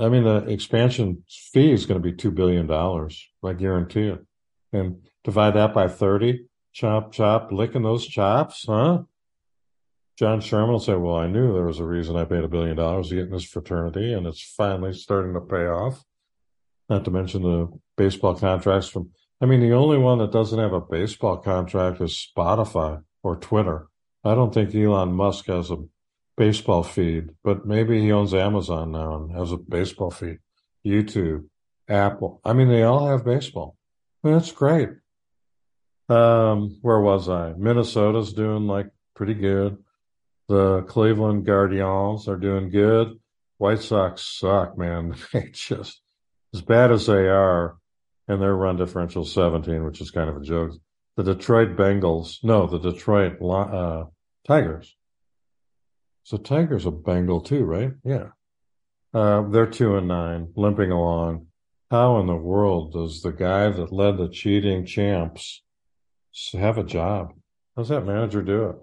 I mean, the expansion fee is going to be two billion dollars. I guarantee it. And divide that by thirty. Chop, chop, licking those chops, huh? John Sherman will say, well, I knew there was a reason I paid a billion dollars to get in this fraternity, and it's finally starting to pay off. Not to mention the baseball contracts from, I mean, the only one that doesn't have a baseball contract is Spotify or Twitter. I don't think Elon Musk has a baseball feed, but maybe he owns Amazon now and has a baseball feed. YouTube, Apple. I mean, they all have baseball. I mean, that's great. Um, where was I? Minnesota's doing, like, pretty good. The Cleveland Guardians are doing good. White Sox suck, man. They just, as bad as they are, and their run differential seventeen, which is kind of a joke. The Detroit Bengals, no, the Detroit uh, Tigers. So Tigers a Bengal too, right? Yeah. Uh, they're two and nine, limping along. How in the world does the guy that led the cheating champs have a job? How's that manager do it?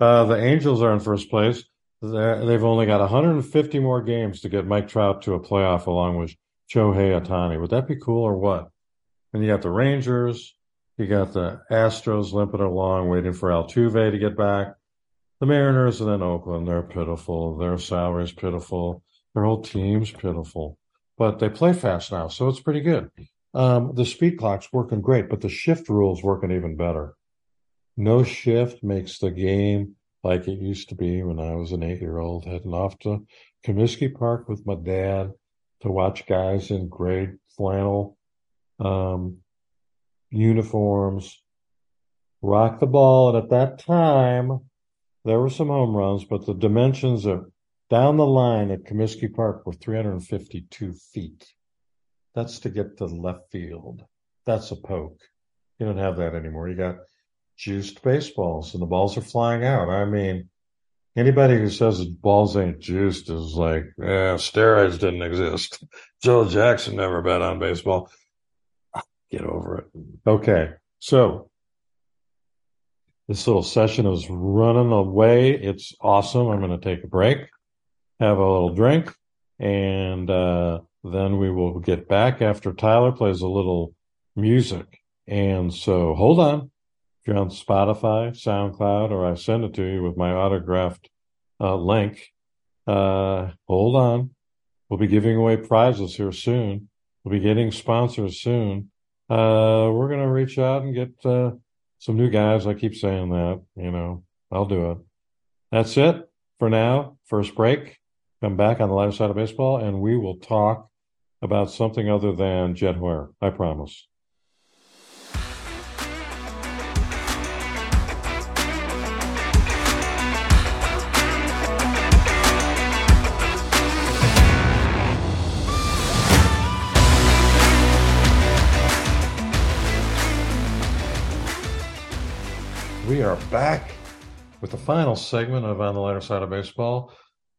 Uh, the Angels are in first place. They're, they've only got one hundred fifty more games to get Mike Trout to a playoff along with Shohei Ohtani. Would that be cool or what? And you got the Rangers, you got the Astros limping along, waiting for Altuve to get back. The Mariners and then Oakland, they're pitiful. Their salary's pitiful. Their whole team's pitiful. But they play fast now, so it's pretty good. Um, the speed clock's working great, but the shift rule's working even better. No shift makes the game like it used to be when I was an eight-year-old heading off to Comiskey Park with my dad to watch guys in gray flannel um, uniforms rock the ball. And at that time, there were some home runs, but the dimensions of down the line at Comiskey Park were three hundred fifty-two feet. That's to get to left field. That's a poke. You don't have that anymore. You got juiced baseballs, and the balls are flying out. I mean, anybody who says his balls ain't juiced is like, yeah, steroids didn't exist. Joe Jackson never bet on baseball. Get over it. Okay, so this little session is running away. It's awesome. I'm going to take a break, have a little drink, and uh, then we will get back after Tyler plays a little music. And so hold on. If you're on Spotify, SoundCloud, or I send it to you with my autographed uh, link, uh, hold on. We'll be giving away prizes here soon. We'll be getting sponsors soon. Uh, we're going to reach out and get uh, some new guys. I keep saying that, you know, I'll do it. That's it for now. First break. Come back on the lighter side of baseball, and we will talk about something other than Jed Hoyer. I promise. We are back with the final segment of On the Lighter Side of Baseball,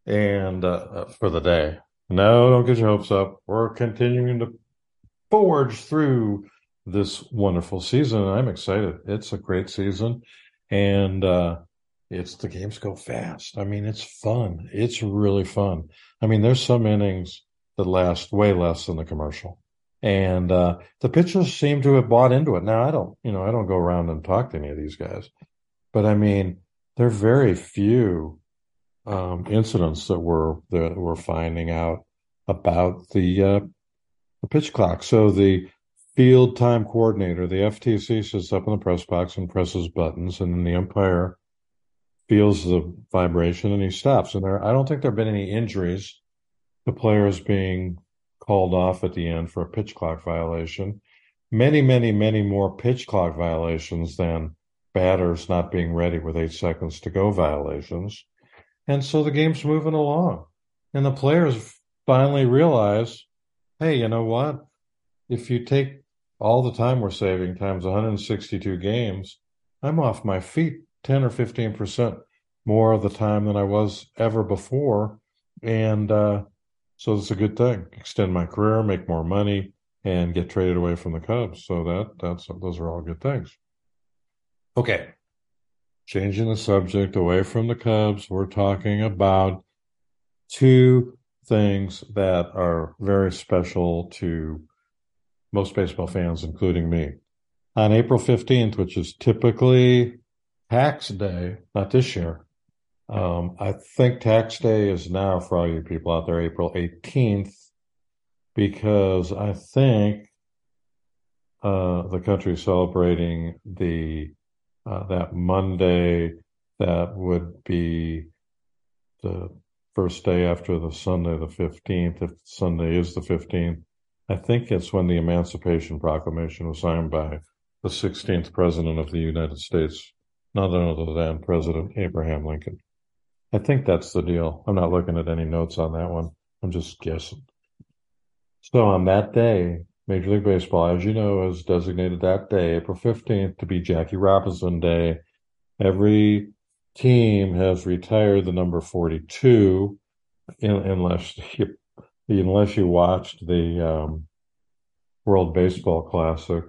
and uh, for the day. No, don't get your hopes up. We're continuing to forge through this wonderful season. I'm excited. It's a great season, and uh, it's the games go fast. I mean, it's fun. It's really fun. I mean, there's some innings that last way less than the commercial. And uh, the pitchers seem to have bought into it. Now, I don't, you know, I don't go around and talk to any of these guys, but I mean, there are very few um, incidents that we're that we're finding out about the uh, the pitch clock. So the field time coordinator, the F T C, sits up in the press box and presses buttons, and then the umpire feels the vibration and he stops. And there, I don't think there have been any injuries to players being called off at the end for a pitch clock violation. Many, many, many more pitch clock violations than batters not being ready with eight seconds to go violations. And so the game's moving along. And the players finally realize, hey, you know what? If you take all the time we're saving times one hundred sixty-two games, I'm off my feet ten or fifteen percent more of the time than I was ever before. And, uh, So it's a good thing. Extend my career, make more money, and get traded away from the Cubs. So that that's those are all good things. Okay. Changing the subject away from the Cubs, we're talking about two things that are very special to most baseball fans, including me. On April fifteenth, which is typically tax day, not this year, Um, I think tax day is now, for all you people out there, April eighteenth, because I think uh, the country is celebrating the uh, that Monday that would be the first day after the Sunday, the fifteenth. If Sunday is the fifteenth, I think it's when the Emancipation Proclamation was signed by the sixteenth President of the United States, not other than President Abraham Lincoln. I think that's the deal. I'm not looking at any notes on that one. I'm just guessing. So on that day, Major League Baseball, as you know, has designated that day, April fifteenth, to be Jackie Robinson Day. Every team has retired the number forty-two, in, unless you, unless you watched the um, World Baseball Classic,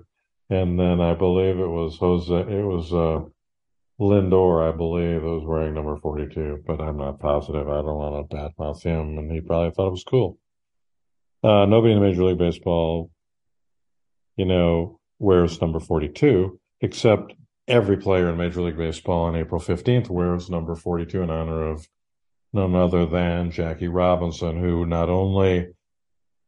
and then I believe it was Jose. It was. Uh, Lindor, I believe, was wearing number forty-two, but I'm not positive. I don't want to badmouth him, and he probably thought it was cool. Uh, nobody in Major League Baseball, you know, wears number forty-two, except every player in Major League Baseball on April fifteenth wears number forty-two in honor of none other than Jackie Robinson, who not only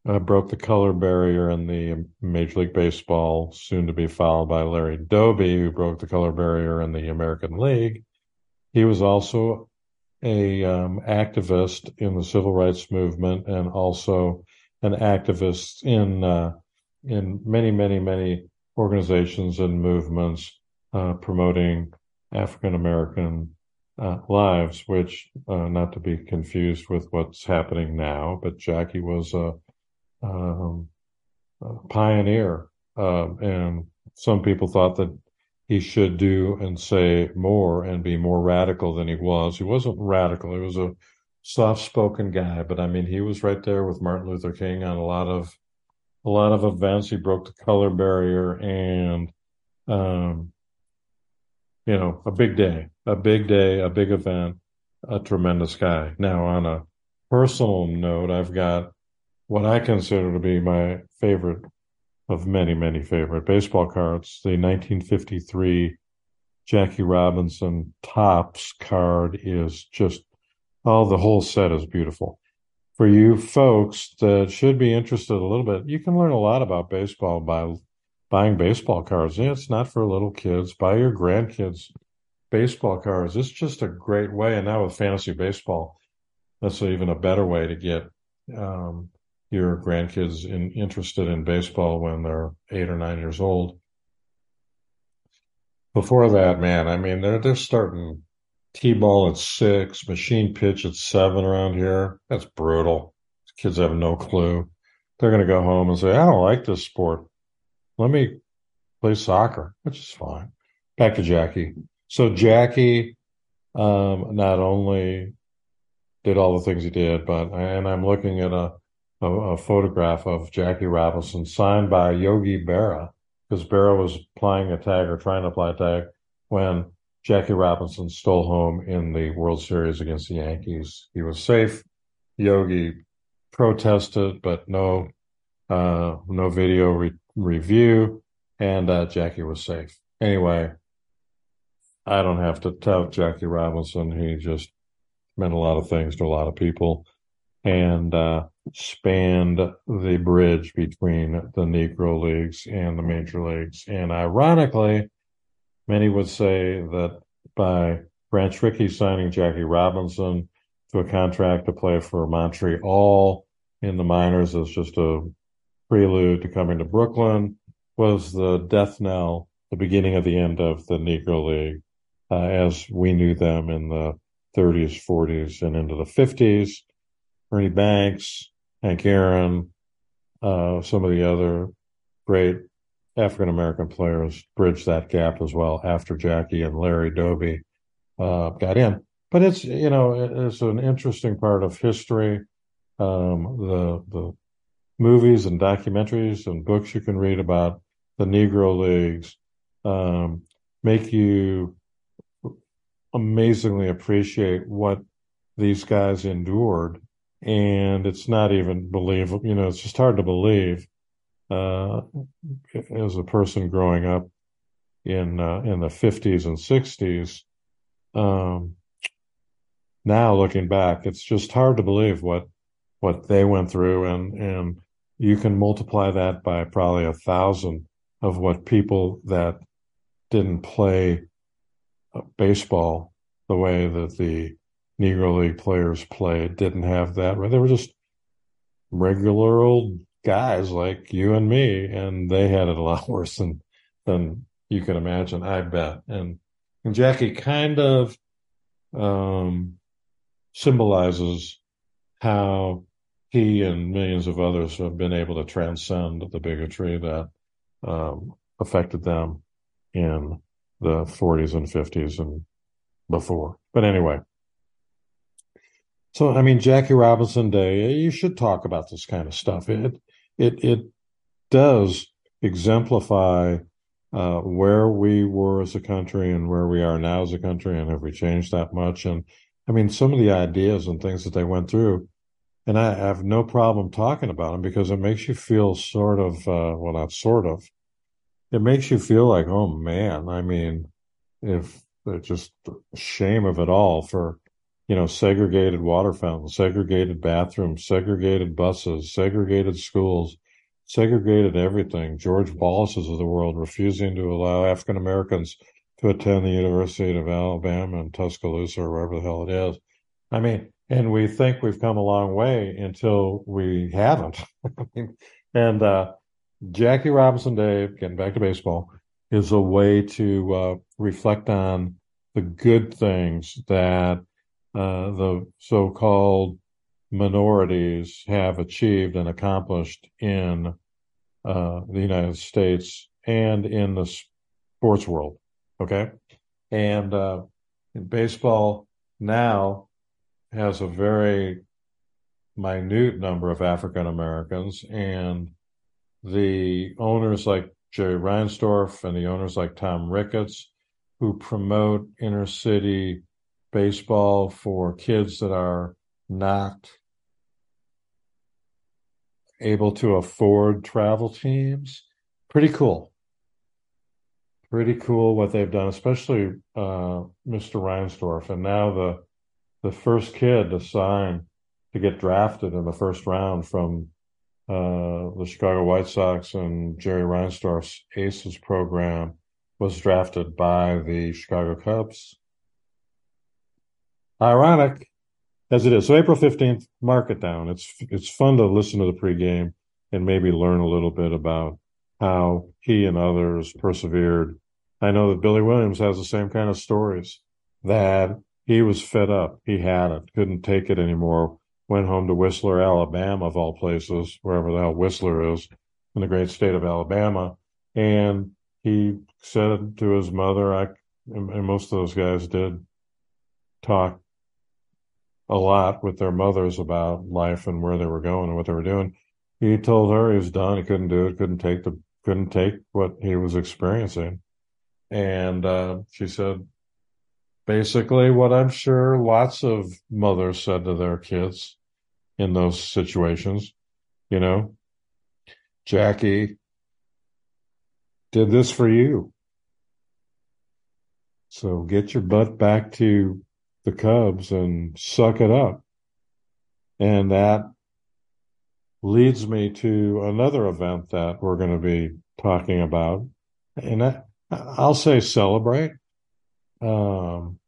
uh, broke the color barrier in the Major League Baseball, soon to be followed by Larry Doby, who broke the color barrier in the American League. He was also a um, activist in the civil rights movement, and also an activist in uh, in many, many, many organizations and movements uh, promoting African American uh, lives, which uh, not to be confused with what's happening now, but Jackie was a Um, pioneer, um, and some people thought that he should do and say more and be more radical than he was. He wasn't radical. He was a soft-spoken guy, but I mean, he was right there with Martin Luther King on a lot of a lot of events. He broke the color barrier, and um, you know, a big day, a big day, a big event, a tremendous guy. Now, on a personal note, I've got what I consider to be my favorite of many, many favorite baseball cards, the nineteen fifty-three Jackie Robinson Topps card is just, oh, the whole set is beautiful. For you folks that should be interested a little bit, you can learn a lot about baseball by buying baseball cards. It's not for little kids. Buy your grandkids baseball cards. It's just a great way, and now with fantasy baseball, that's even a better way to get um, your grandkids in, interested in baseball when they're eight or nine years old. Before that, man, I mean, they're they're starting T-ball at six, machine pitch at seven around here. That's brutal. Kids have no clue. They're going to go home and say, I don't like this sport. Let me play soccer, which is fine. Back to Jackie. So Jackie um, not only did all the things he did, but and I'm looking at a, a, a photograph of Jackie Robinson signed by Yogi Berra, because Berra was playing a tag or trying to play a tag when Jackie Robinson stole home in the World Series against the Yankees. He was safe. Yogi protested, but no uh, no video re- review, and uh, Jackie was safe. Anyway, I don't have to tout Jackie Robinson. He just meant a lot of things to a lot of people and uh, spanned the bridge between the Negro Leagues and the Major Leagues. And ironically, many would say that by Branch Rickey signing Jackie Robinson to a contract to play for Montreal in the minors as just a prelude to coming to Brooklyn was the death knell, the beginning of the end of the Negro League uh, as we knew them in the thirties, forties, and into the fifties. Ernie Banks, Hank Aaron, uh, some of the other great African-American players bridged that gap as well after Jackie and Larry Doby uh, got in. But it's, you know, it's an interesting part of history. Um, the the movies and documentaries and books you can read about the Negro Leagues um, make you amazingly appreciate what these guys endured. And it's not even believable. You know, it's just hard to believe uh, as a person growing up in uh, in the fifties and sixties. Um, Now, looking back, it's just hard to believe what what they went through, and, and you can multiply that by probably a thousand of what people that didn't play baseball the way that the Negro League players played didn't have that. They were just regular old guys like you and me, and they had it a lot worse than, than you can imagine, I bet. And, and Jackie kind of um symbolizes how he and millions of others have been able to transcend the bigotry that um, affected them in the forties and fifties and before. But anyway, so, I mean, Jackie Robinson Day, you should talk about this kind of stuff. It it, it does exemplify uh, where we were as a country and where we are now as a country, and have we changed that much? And I mean, some of the ideas and things that they went through, and I have no problem talking about them because it makes you feel sort of, uh, well, not sort of, it makes you feel like, oh man, I mean, if just the shame of it all for, you know, segregated water fountains, segregated bathrooms, segregated buses, segregated schools, segregated everything. George Wallace's of the world refusing to allow African Americans to attend the University of Alabama in Tuscaloosa or wherever the hell it is. I mean, and we think we've come a long way until we haven't. and uh, Jackie Robinson Day, getting back to baseball, is a way to uh, reflect on the good things that uh, the so-called minorities have achieved and accomplished in uh, the United States and in the sports world. Okay, and uh, baseball now has a very minute number of African Americans, and the owners like Jerry Reinsdorf and the owners like Tom Ricketts, who promote inner city baseball for kids that are not able to afford travel teams. Pretty cool. Pretty cool what they've done, especially uh, Mister Reinsdorf. And now the the first kid to sign to get drafted in the first round from uh, the Chicago White Sox and Jerry Reinsdorf's Aces program was drafted by the Chicago Cubs. Ironic as it is. So April fifteenth, mark it down. It's it's fun to listen to the pregame and maybe learn a little bit about how he and others persevered. I know that Billy Williams has the same kind of stories, that he was fed up. He had it, couldn't take it anymore, went home to Whistler, Alabama, of all places, wherever the hell Whistler is, in the great state of Alabama. And he said to his mother, I, and most of those guys did talk a lot with their mothers about life and where they were going and what they were doing. He told her he was done. He couldn't do it. Couldn't take the, couldn't take what he was experiencing. And uh, she said, basically what I'm sure lots of mothers said to their kids in those situations, you know, Jackie did this for you. So get your butt back to the Cubs and suck it up. And that leads me to another event that we're going to be talking about. And I, I'll say celebrate. Um,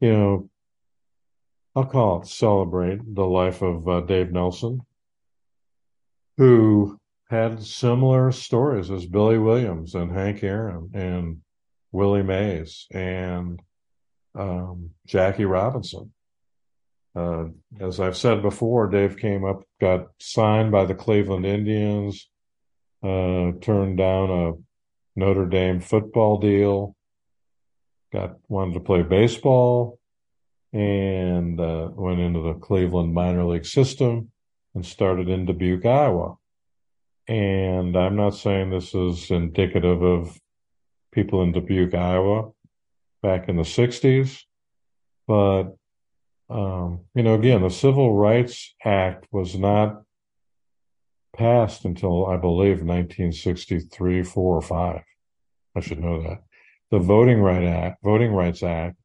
you know, I'll call it celebrate the life of uh, Dave Nelson, who had similar stories as Billy Williams and Hank Aaron and Willie Mays and Um, Jackie Robinson. Uh, as I've said before, Dave came up, got signed by the Cleveland Indians, uh, turned down a Notre Dame football deal, got wanted to play baseball, and uh, went into the Cleveland minor league system and started in Dubuque, Iowa. And I'm not saying this is indicative of people in Dubuque, Iowa, back in the sixties, but, um, you know, again, the Civil Rights Act was not passed until, I believe, nineteen sixty-three, four, or five. I should know that. The Voting Right Act, Voting Rights Act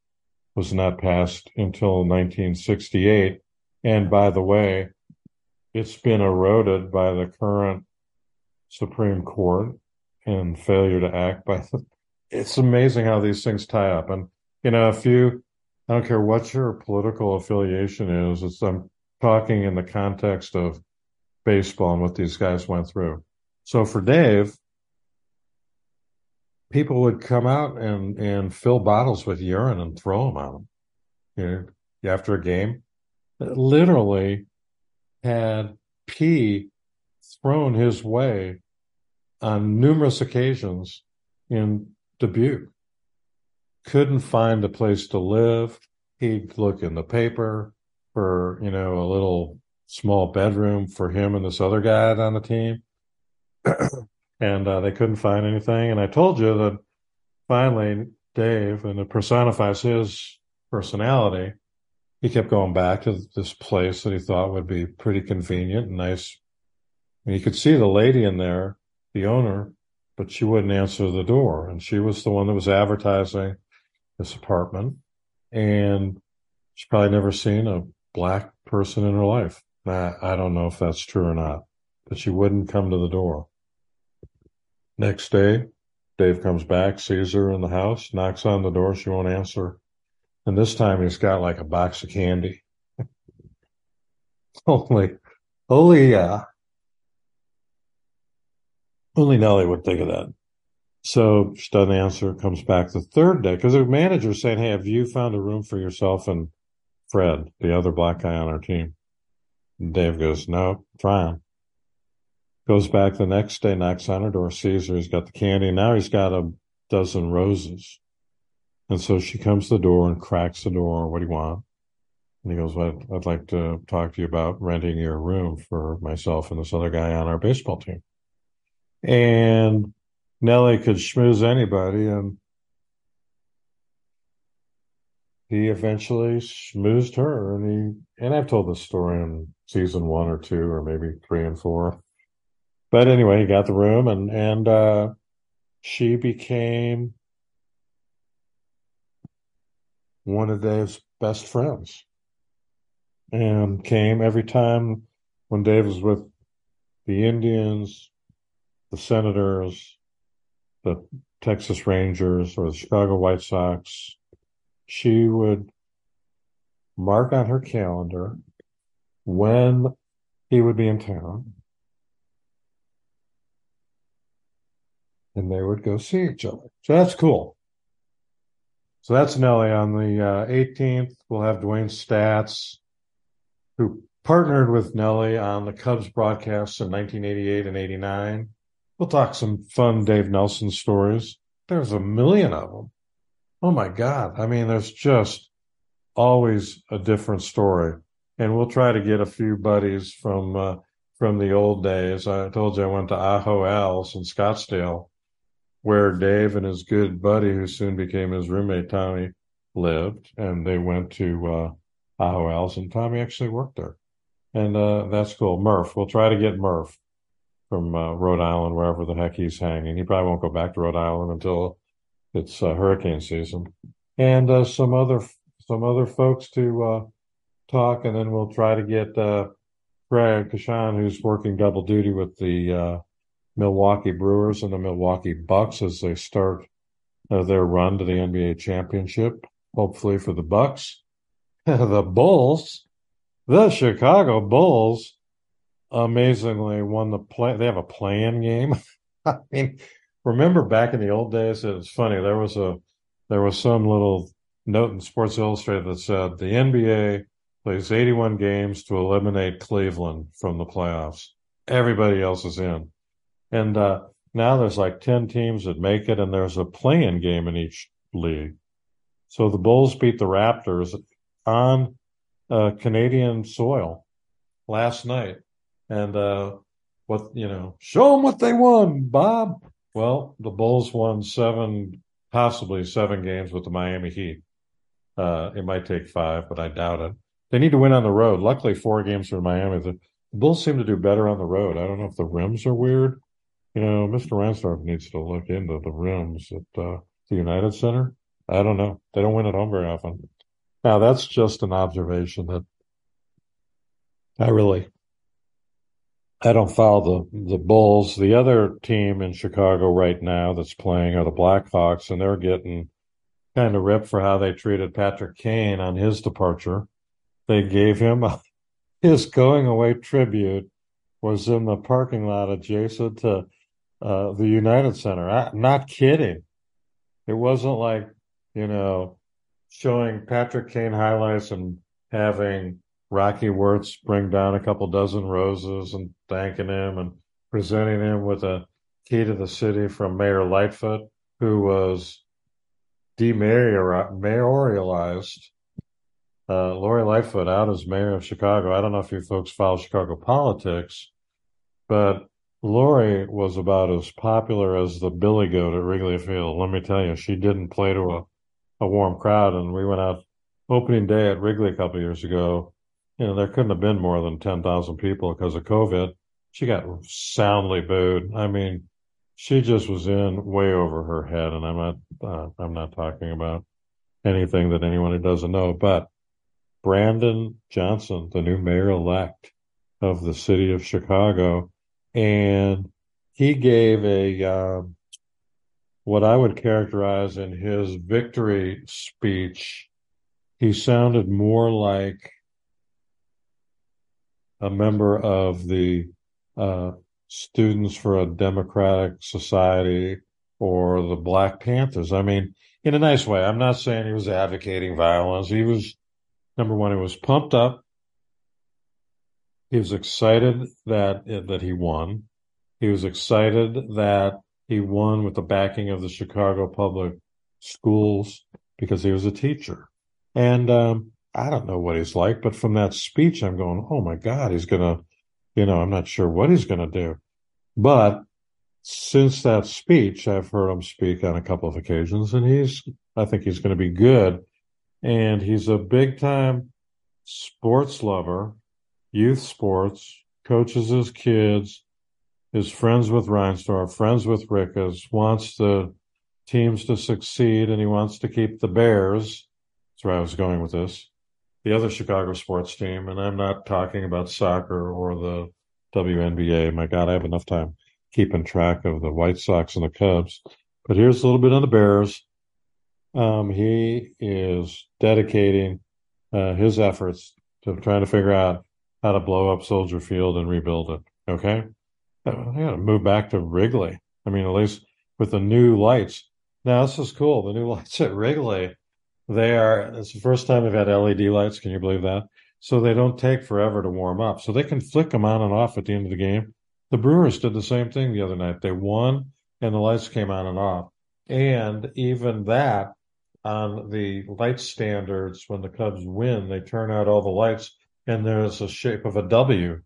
was not passed until nineteen sixty-eight. And by the way, it's been eroded by the current Supreme Court and failure to act by the It's amazing how these things tie up. And, you know, if you, I don't care what your political affiliation is, it's, I'm talking in the context of baseball and what these guys went through. So for Dave, people would come out and, and fill bottles with urine and throw them at him, you know, after a game. It literally had pee thrown his way on numerous occasions in Dubuque. Couldn't find a place to live. He'd look in the paper for, you know, a little small bedroom for him and this other guy on the team. and uh, they couldn't find anything. And I told you that finally Dave, and it personifies his personality, he kept going back to this place that he thought would be pretty convenient and nice. And you could see the lady in there, the owner, but she wouldn't answer the door. And she was the one that was advertising this apartment. And she's probably never seen a black person in her life. Now, I don't know if that's true or not, but she wouldn't come to the door. Next day, Dave comes back, sees her in the house, knocks on the door. She won't answer. And this time he's got like a box of candy. Only, only, yeah. Only Nelly would think of that. So she doesn't answer, comes back the third day, because the manager's saying, hey, have you found a room for yourself and Fred, the other black guy on our team? And Dave goes, no, trying. Goes back the next day, knocks on her door, sees her, he's got the candy, and now he's got a dozen roses. And so she comes to the door and cracks the door, what do you want? And he goes, well, I'd like to talk to you about renting your room for myself and this other guy on our baseball team. And Nelly could schmooze anybody, and he eventually schmoozed her. And he, and I've told this story in season one or two, or maybe three and four. But anyway, he got the room, and and uh, she became one of Dave's best friends, and came every time when Dave was with the Indians, the Senators, the Texas Rangers or the Chicago White Sox, she would mark on her calendar when he would be in town, and they would go see each other. So that's cool. So that's Nelly. On the uh, eighteenth, we'll have Dewayne Staats, who partnered with Nelly on the Cubs broadcasts in nineteen eighty-eight and eighty-nine. We'll talk some fun Dave Nelson stories. There's a million of them. Oh, my God. I mean, there's just always a different story. And we'll try to get a few buddies from uh, from the old days. I told you I went to Aho Al's in Scottsdale, where Dave and his good buddy, who soon became his roommate, Tommy, lived. And they went to uh, Aho Al's, and Tommy actually worked there. And uh, that's cool. Murph. We'll try to get Murph from uh, Rhode Island, wherever the heck he's hanging. He probably won't go back to Rhode Island until it's uh, hurricane season. And uh, some other some other folks to uh, talk. And then we'll try to get uh, Craig Kashan, who's working double duty with the uh, Milwaukee Brewers and the Milwaukee Bucks as they start uh, their run to the N B A championship, hopefully for the Bucks. The Bulls, the Chicago Bulls, amazingly won the play. They have a play-in game. I mean, remember back in the old days, it was funny. There was a there was some little note in Sports Illustrated that said the N B A plays eighty-one games to eliminate Cleveland from the playoffs. Everybody else is in, and uh, now there's like ten teams that make it, and there's a play-in game in each league. So the Bulls beat the Raptors on uh, Canadian soil last night. And, uh, what, you know, show them what they won, Bob. Well, the Bulls won seven, possibly seven games with the Miami Heat. Uh, it might take five, but I doubt it. They need to win on the road. Luckily, four games for Miami. The Bulls seem to do better on the road. I don't know if the rims are weird. You know, Mister Reinsdorf needs to look into the rims at uh, the United Center. I don't know. They don't win at home very often. Now, that's just an observation that I really... I don't follow the, the Bulls. The other team in Chicago right now that's playing are the Blackhawks, and they're getting kind of ripped for how they treated Patrick Kane on his departure. They gave him a, his going away tribute was in the parking lot adjacent to uh, the United Center. I, not kidding. It wasn't like, you know, showing Patrick Kane highlights and having Rocky Wirtz bring down a couple dozen roses and thanking him and presenting him with a key to the city from Mayor Lightfoot, who was demayoralized. Uh, Lori Lightfoot out as mayor of Chicago. I don't know if you folks follow Chicago politics, but Lori was about as popular as the billy goat at Wrigley Field. Let me tell you, she didn't play to a, a warm crowd. And we went out opening day at Wrigley a couple of years ago. You know, there couldn't have been more than ten thousand people because of COVID. She got soundly booed. I mean, she just was in way over her head, and I'm not uh, I'm not talking about anything that anyone who doesn't know, but Brandon Johnson, the new mayor-elect of the city of Chicago, and he gave a um, what I would characterize in his victory speech, he sounded more like a member of the uh, Students for a Democratic Society or the Black Panthers. I mean, in a nice way. I'm not saying he was advocating violence. He was, number one, he was pumped up. He was excited that that he won. He was excited that he won with the backing of the Chicago Public Schools because he was a teacher. And, um, I don't know what he's like, but from that speech, I'm going, oh, my God, he's going to, you know, I'm not sure what he's going to do. But since that speech, I've heard him speak on a couple of occasions, and he's, I think he's going to be good. And he's a big-time sports lover, youth sports, coaches his kids, is friends with Reinsdorf, friends with Ricketts, wants the teams to succeed, and he wants to keep the Bears. That's where I was going with this. The other Chicago sports team, and I'm not talking about soccer or the W N B A. My God, I have enough time keeping track of the White Sox and the Cubs. But here's a little bit on the Bears. Um, he is dedicating uh, his efforts to trying to figure out how to blow up Soldier Field and rebuild it. Okay? I got to move back to Wrigley. I mean, at least with the new lights. Now, this is cool. The new lights at Wrigley, they are, it's the first time they've had L E D lights. Can you believe that? So they don't take forever to warm up. So they can flick them on and off at the end of the game. The Brewers did the same thing the other night. They won, and the lights came on and off. And even that, on the light standards, when the Cubs win, they turn out all the lights, and there's a shape of a W,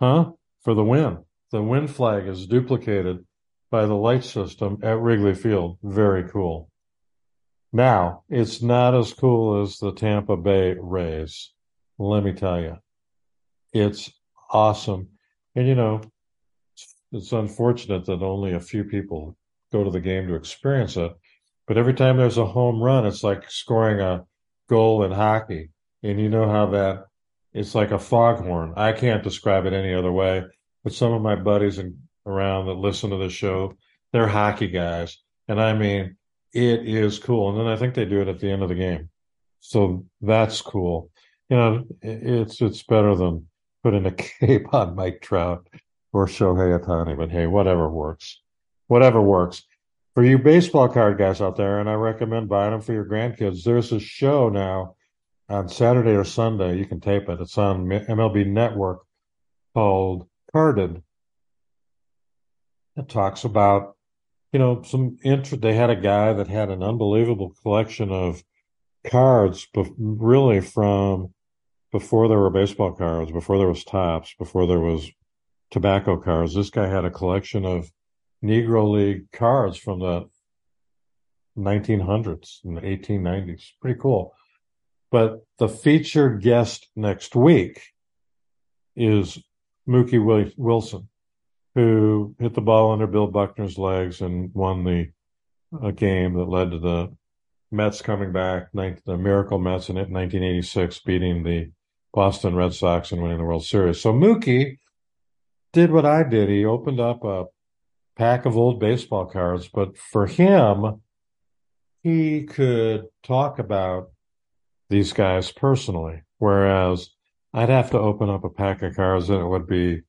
huh, for the win. The win flag is duplicated by the light system at Wrigley Field. Very cool. Now, it's not as cool as the Tampa Bay Rays. Let me tell you, it's awesome. And, you know, it's unfortunate that only a few people go to the game to experience it. But every time there's a home run, it's like scoring a goal in hockey. And you know how that, it's like a foghorn. I can't describe it any other way. But some of my buddies in, around that listen to this show, they're hockey guys. And I mean, it is cool. And then I think they do it at the end of the game. So that's cool. You know, it's it's better than putting a cape on Mike Trout or Shohei Ohtani, but hey, whatever works. Whatever works. For you baseball card guys out there, and I recommend buying them for your grandkids, there's a show now on Saturday or Sunday. You can tape it. It's on M L B Network called Carded. It talks about, you know, some interest. They had a guy that had an unbelievable collection of cards, but really from before there were baseball cards, before there was Topps, before there was tobacco cards. This guy had a collection of Negro League cards from the nineteen hundreds and the eighteen nineties. Pretty cool. But the featured guest next week is Mookie Wilson, who hit the ball under Bill Buckner's legs and won the a game that led to the Mets coming back, the Miracle Mets in nineteen eighty-six, beating the Boston Red Sox and winning the World Series. So Mookie did what I did. He opened up a pack of old baseball cards, but for him, he could talk about these guys personally, whereas I'd have to open up a pack of cards and it would be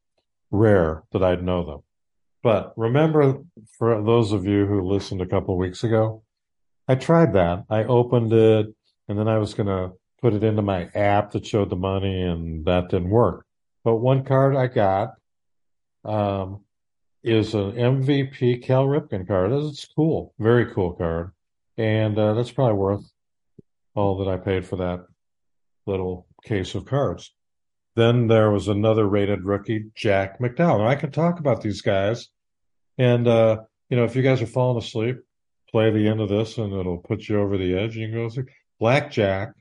rare that I'd know them. But remember, for those of you who listened a couple of weeks ago, I tried that. I opened it, and then I was going to put it into my app that showed the money, and that didn't work. But one card I got um, is an M V P Cal Ripken card. It's cool. Very cool card. And uh, that's probably worth all that I paid for that little case of cards. Then there was another rated rookie, Jack McDowell. Now, I can talk about these guys. And, uh, you know, if you guys are falling asleep, play the end of this, and it'll put you over the edge. You can go through. Blackjack,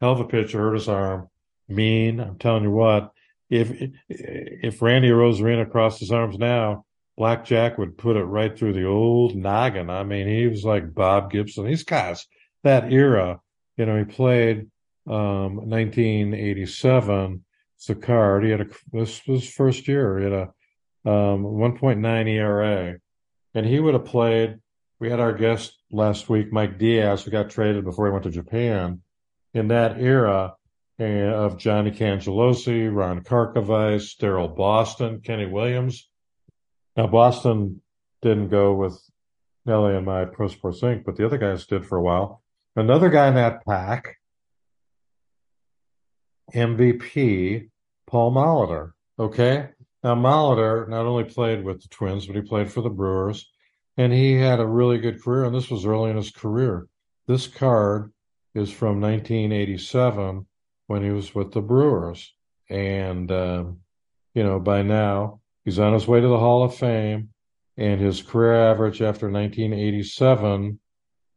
hell of a pitcher, hurt his arm. Mean, I'm telling you what. If if Randy Arozarena crossed his arms now, Blackjack would put it right through the old noggin. I mean, he was like Bob Gibson. These guys, that era, you know, he played um, nineteen eighty-seven. It's a card. He had a this was his first year. He had a um, one point nine E R A, and he would have played. We had our guest last week, Mike Diaz, who got traded before he went to Japan. In that era of Johnny Cangelosi, Ron Karkovice, Daryl Boston, Kenny Williams. Now, Boston didn't go with Nelly and my Pro Sports Incorporated, but the other guys did for a while. Another guy in that pack, M V P, Paul Molitor, okay? Now, Molitor not only played with the Twins, but he played for the Brewers. And he had a really good career, and this was early in his career. This card is from nineteen eighty-seven when he was with the Brewers. And, um, you know, by now he's on his way to the Hall of Fame, and his career average after nineteen eighty-seven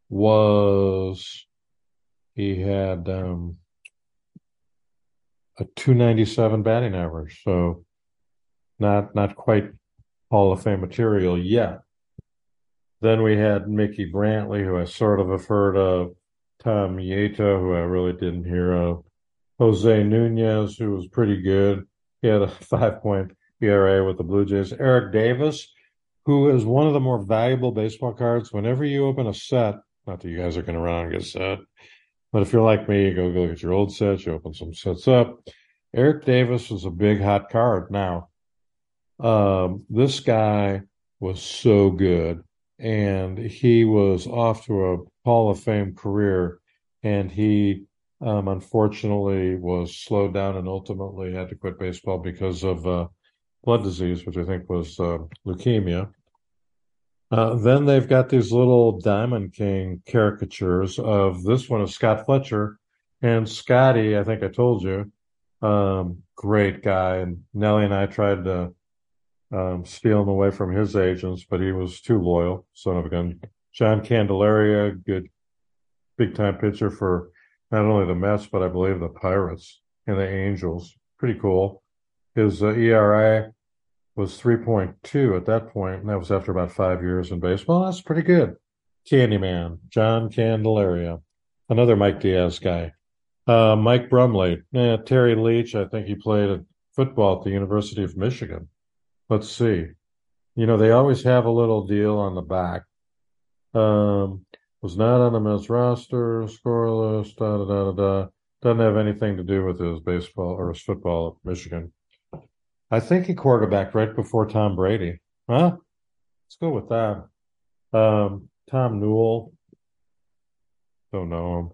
was he had um, a two ninety-seven batting average, so not not quite Hall of Fame material yet. Then we had Mickey Brantley, who I sort of have heard of, Tom Yeato, who I really didn't hear of, Jose Nunez, who was pretty good. He had a five-point E R A with the Blue Jays, Eric Davis, who is one of the more valuable baseball cards. Whenever you open a set, not that you guys are going to run out and get a set, but if you're like me, you go, go get your old sets, you open some sets up. Eric Davis was a big hot card. Now, um, this guy was so good, and he was off to a Hall of Fame career, and he um, unfortunately was slowed down and ultimately had to quit baseball because of uh, blood disease, which I think was uh, leukemia. Uh, then they've got these little Diamond King caricatures of this one of Scott Fletcher. And Scotty, I think I told you, um, great guy. And Nellie and I tried to um, steal him away from his agents, but he was too loyal, son of a gun. John Candelaria, good big-time pitcher for not only the Mets, but I believe the Pirates and the Angels. Pretty cool. His uh, E R A was three point two at that point, and that was after about five years in baseball. That's pretty good. Candyman, John Candelaria, another Mike Diaz guy. Uh, Mike Brumley, eh, Terry Leach, I think he played football at the University of Michigan. Let's see. You know, they always have a little deal on the back. Um, was not on the Mets roster, scoreless, da-da-da-da-da. Doesn't have anything to do with his baseball or his football at Michigan. I think he quarterbacked right before Tom Brady. Huh? Let's go with that. Um, Tom Newell. Don't know him.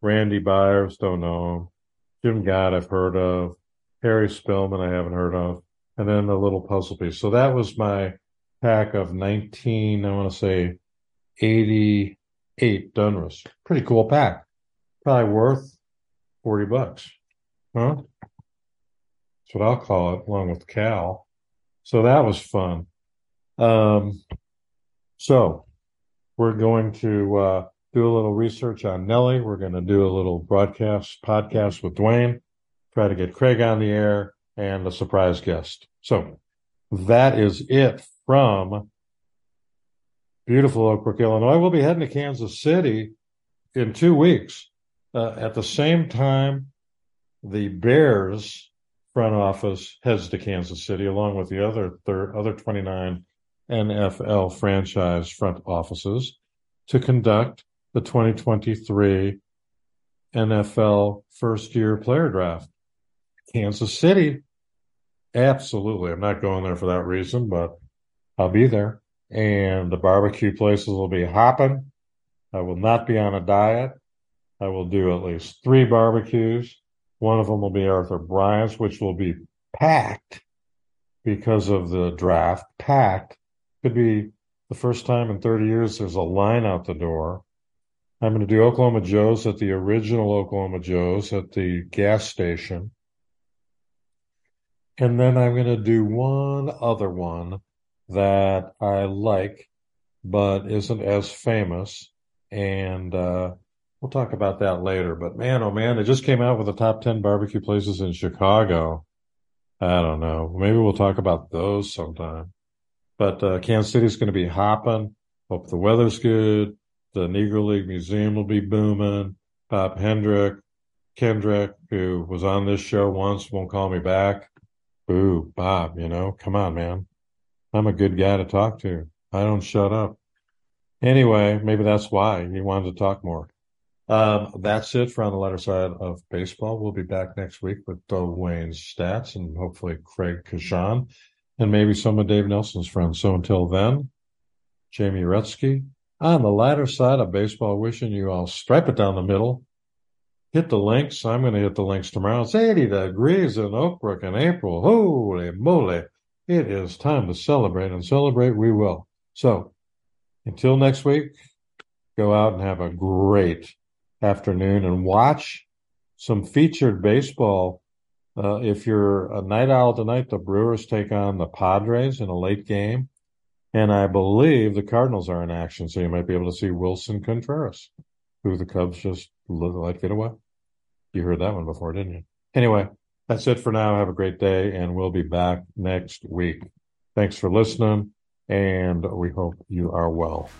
Randy Byers. Don't know him. Jim Gott, I've heard of. Harry Spillman, I haven't heard of. And then the little puzzle piece. So that was my pack of nineteen, I want to say, eighty-eight Dunras. Pretty cool pack. Probably worth forty bucks. Huh? That's what I'll call it, along with Cal. So that was fun. Um, so we're going to uh, do a little research on Nelly. We're going to do a little broadcast podcast with Dwayne, try to get Craig on the air, and a surprise guest. So that is it from beautiful Oak Brook, Illinois. We'll be heading to Kansas City in two weeks. Uh, at the same time, the Bears front office heads to Kansas City, along with the other thir- other twenty-nine N F L franchise front offices, to conduct the twenty twenty-three N F L first-year player draft. Kansas City, absolutely. I'm not going there for that reason, but I'll be there. And the barbecue places will be hopping. I will not be on a diet. I will do at least three barbecues. One of them will be Arthur Bryant's, which will be packed because of the draft. Packed. Could be the first time in thirty years there's a line out the door. I'm going to do Oklahoma Joe's at the original Oklahoma Joe's at the gas station. And then I'm going to do one other one that I like but isn't as famous, and uh we'll talk about that later. But man, oh man, they just came out with the top ten barbecue places in Chicago. I don't know. Maybe we'll talk about those sometime. But uh, Kansas City's going to be hopping. Hope the weather's good. The Negro League Museum will be booming. Bob Hendrick, Kendrick, who was on this show once, won't call me back. Boo, Bob, you know, come on, man. I'm a good guy to talk to. I don't shut up. Anyway, maybe that's why he wanted to talk more. Um, that's it for On the Lighter Side of Baseball. We'll be back next week with Dewayne Staats and hopefully Craig Kashan and maybe some of Dave Nelson's friends. So until then, Jamie Retsky on the lighter side of baseball, wishing you all stripe it down the middle. Hit the links. I'm going to hit the links tomorrow. It's eighty degrees in Oak Brook in April. Holy moly. It is time to celebrate, and celebrate we will. So until next week, go out and have a great afternoon and watch some featured baseball. Uh, if you're a night owl tonight, the Brewers take on the Padres in a late game. And I believe the Cardinals are in action, so you might be able to see Wilson Contreras, who the Cubs just let get away. You heard that one before, didn't you? Anyway, that's it for now. Have a great day, and we'll be back next week. Thanks for listening, and we hope you are well.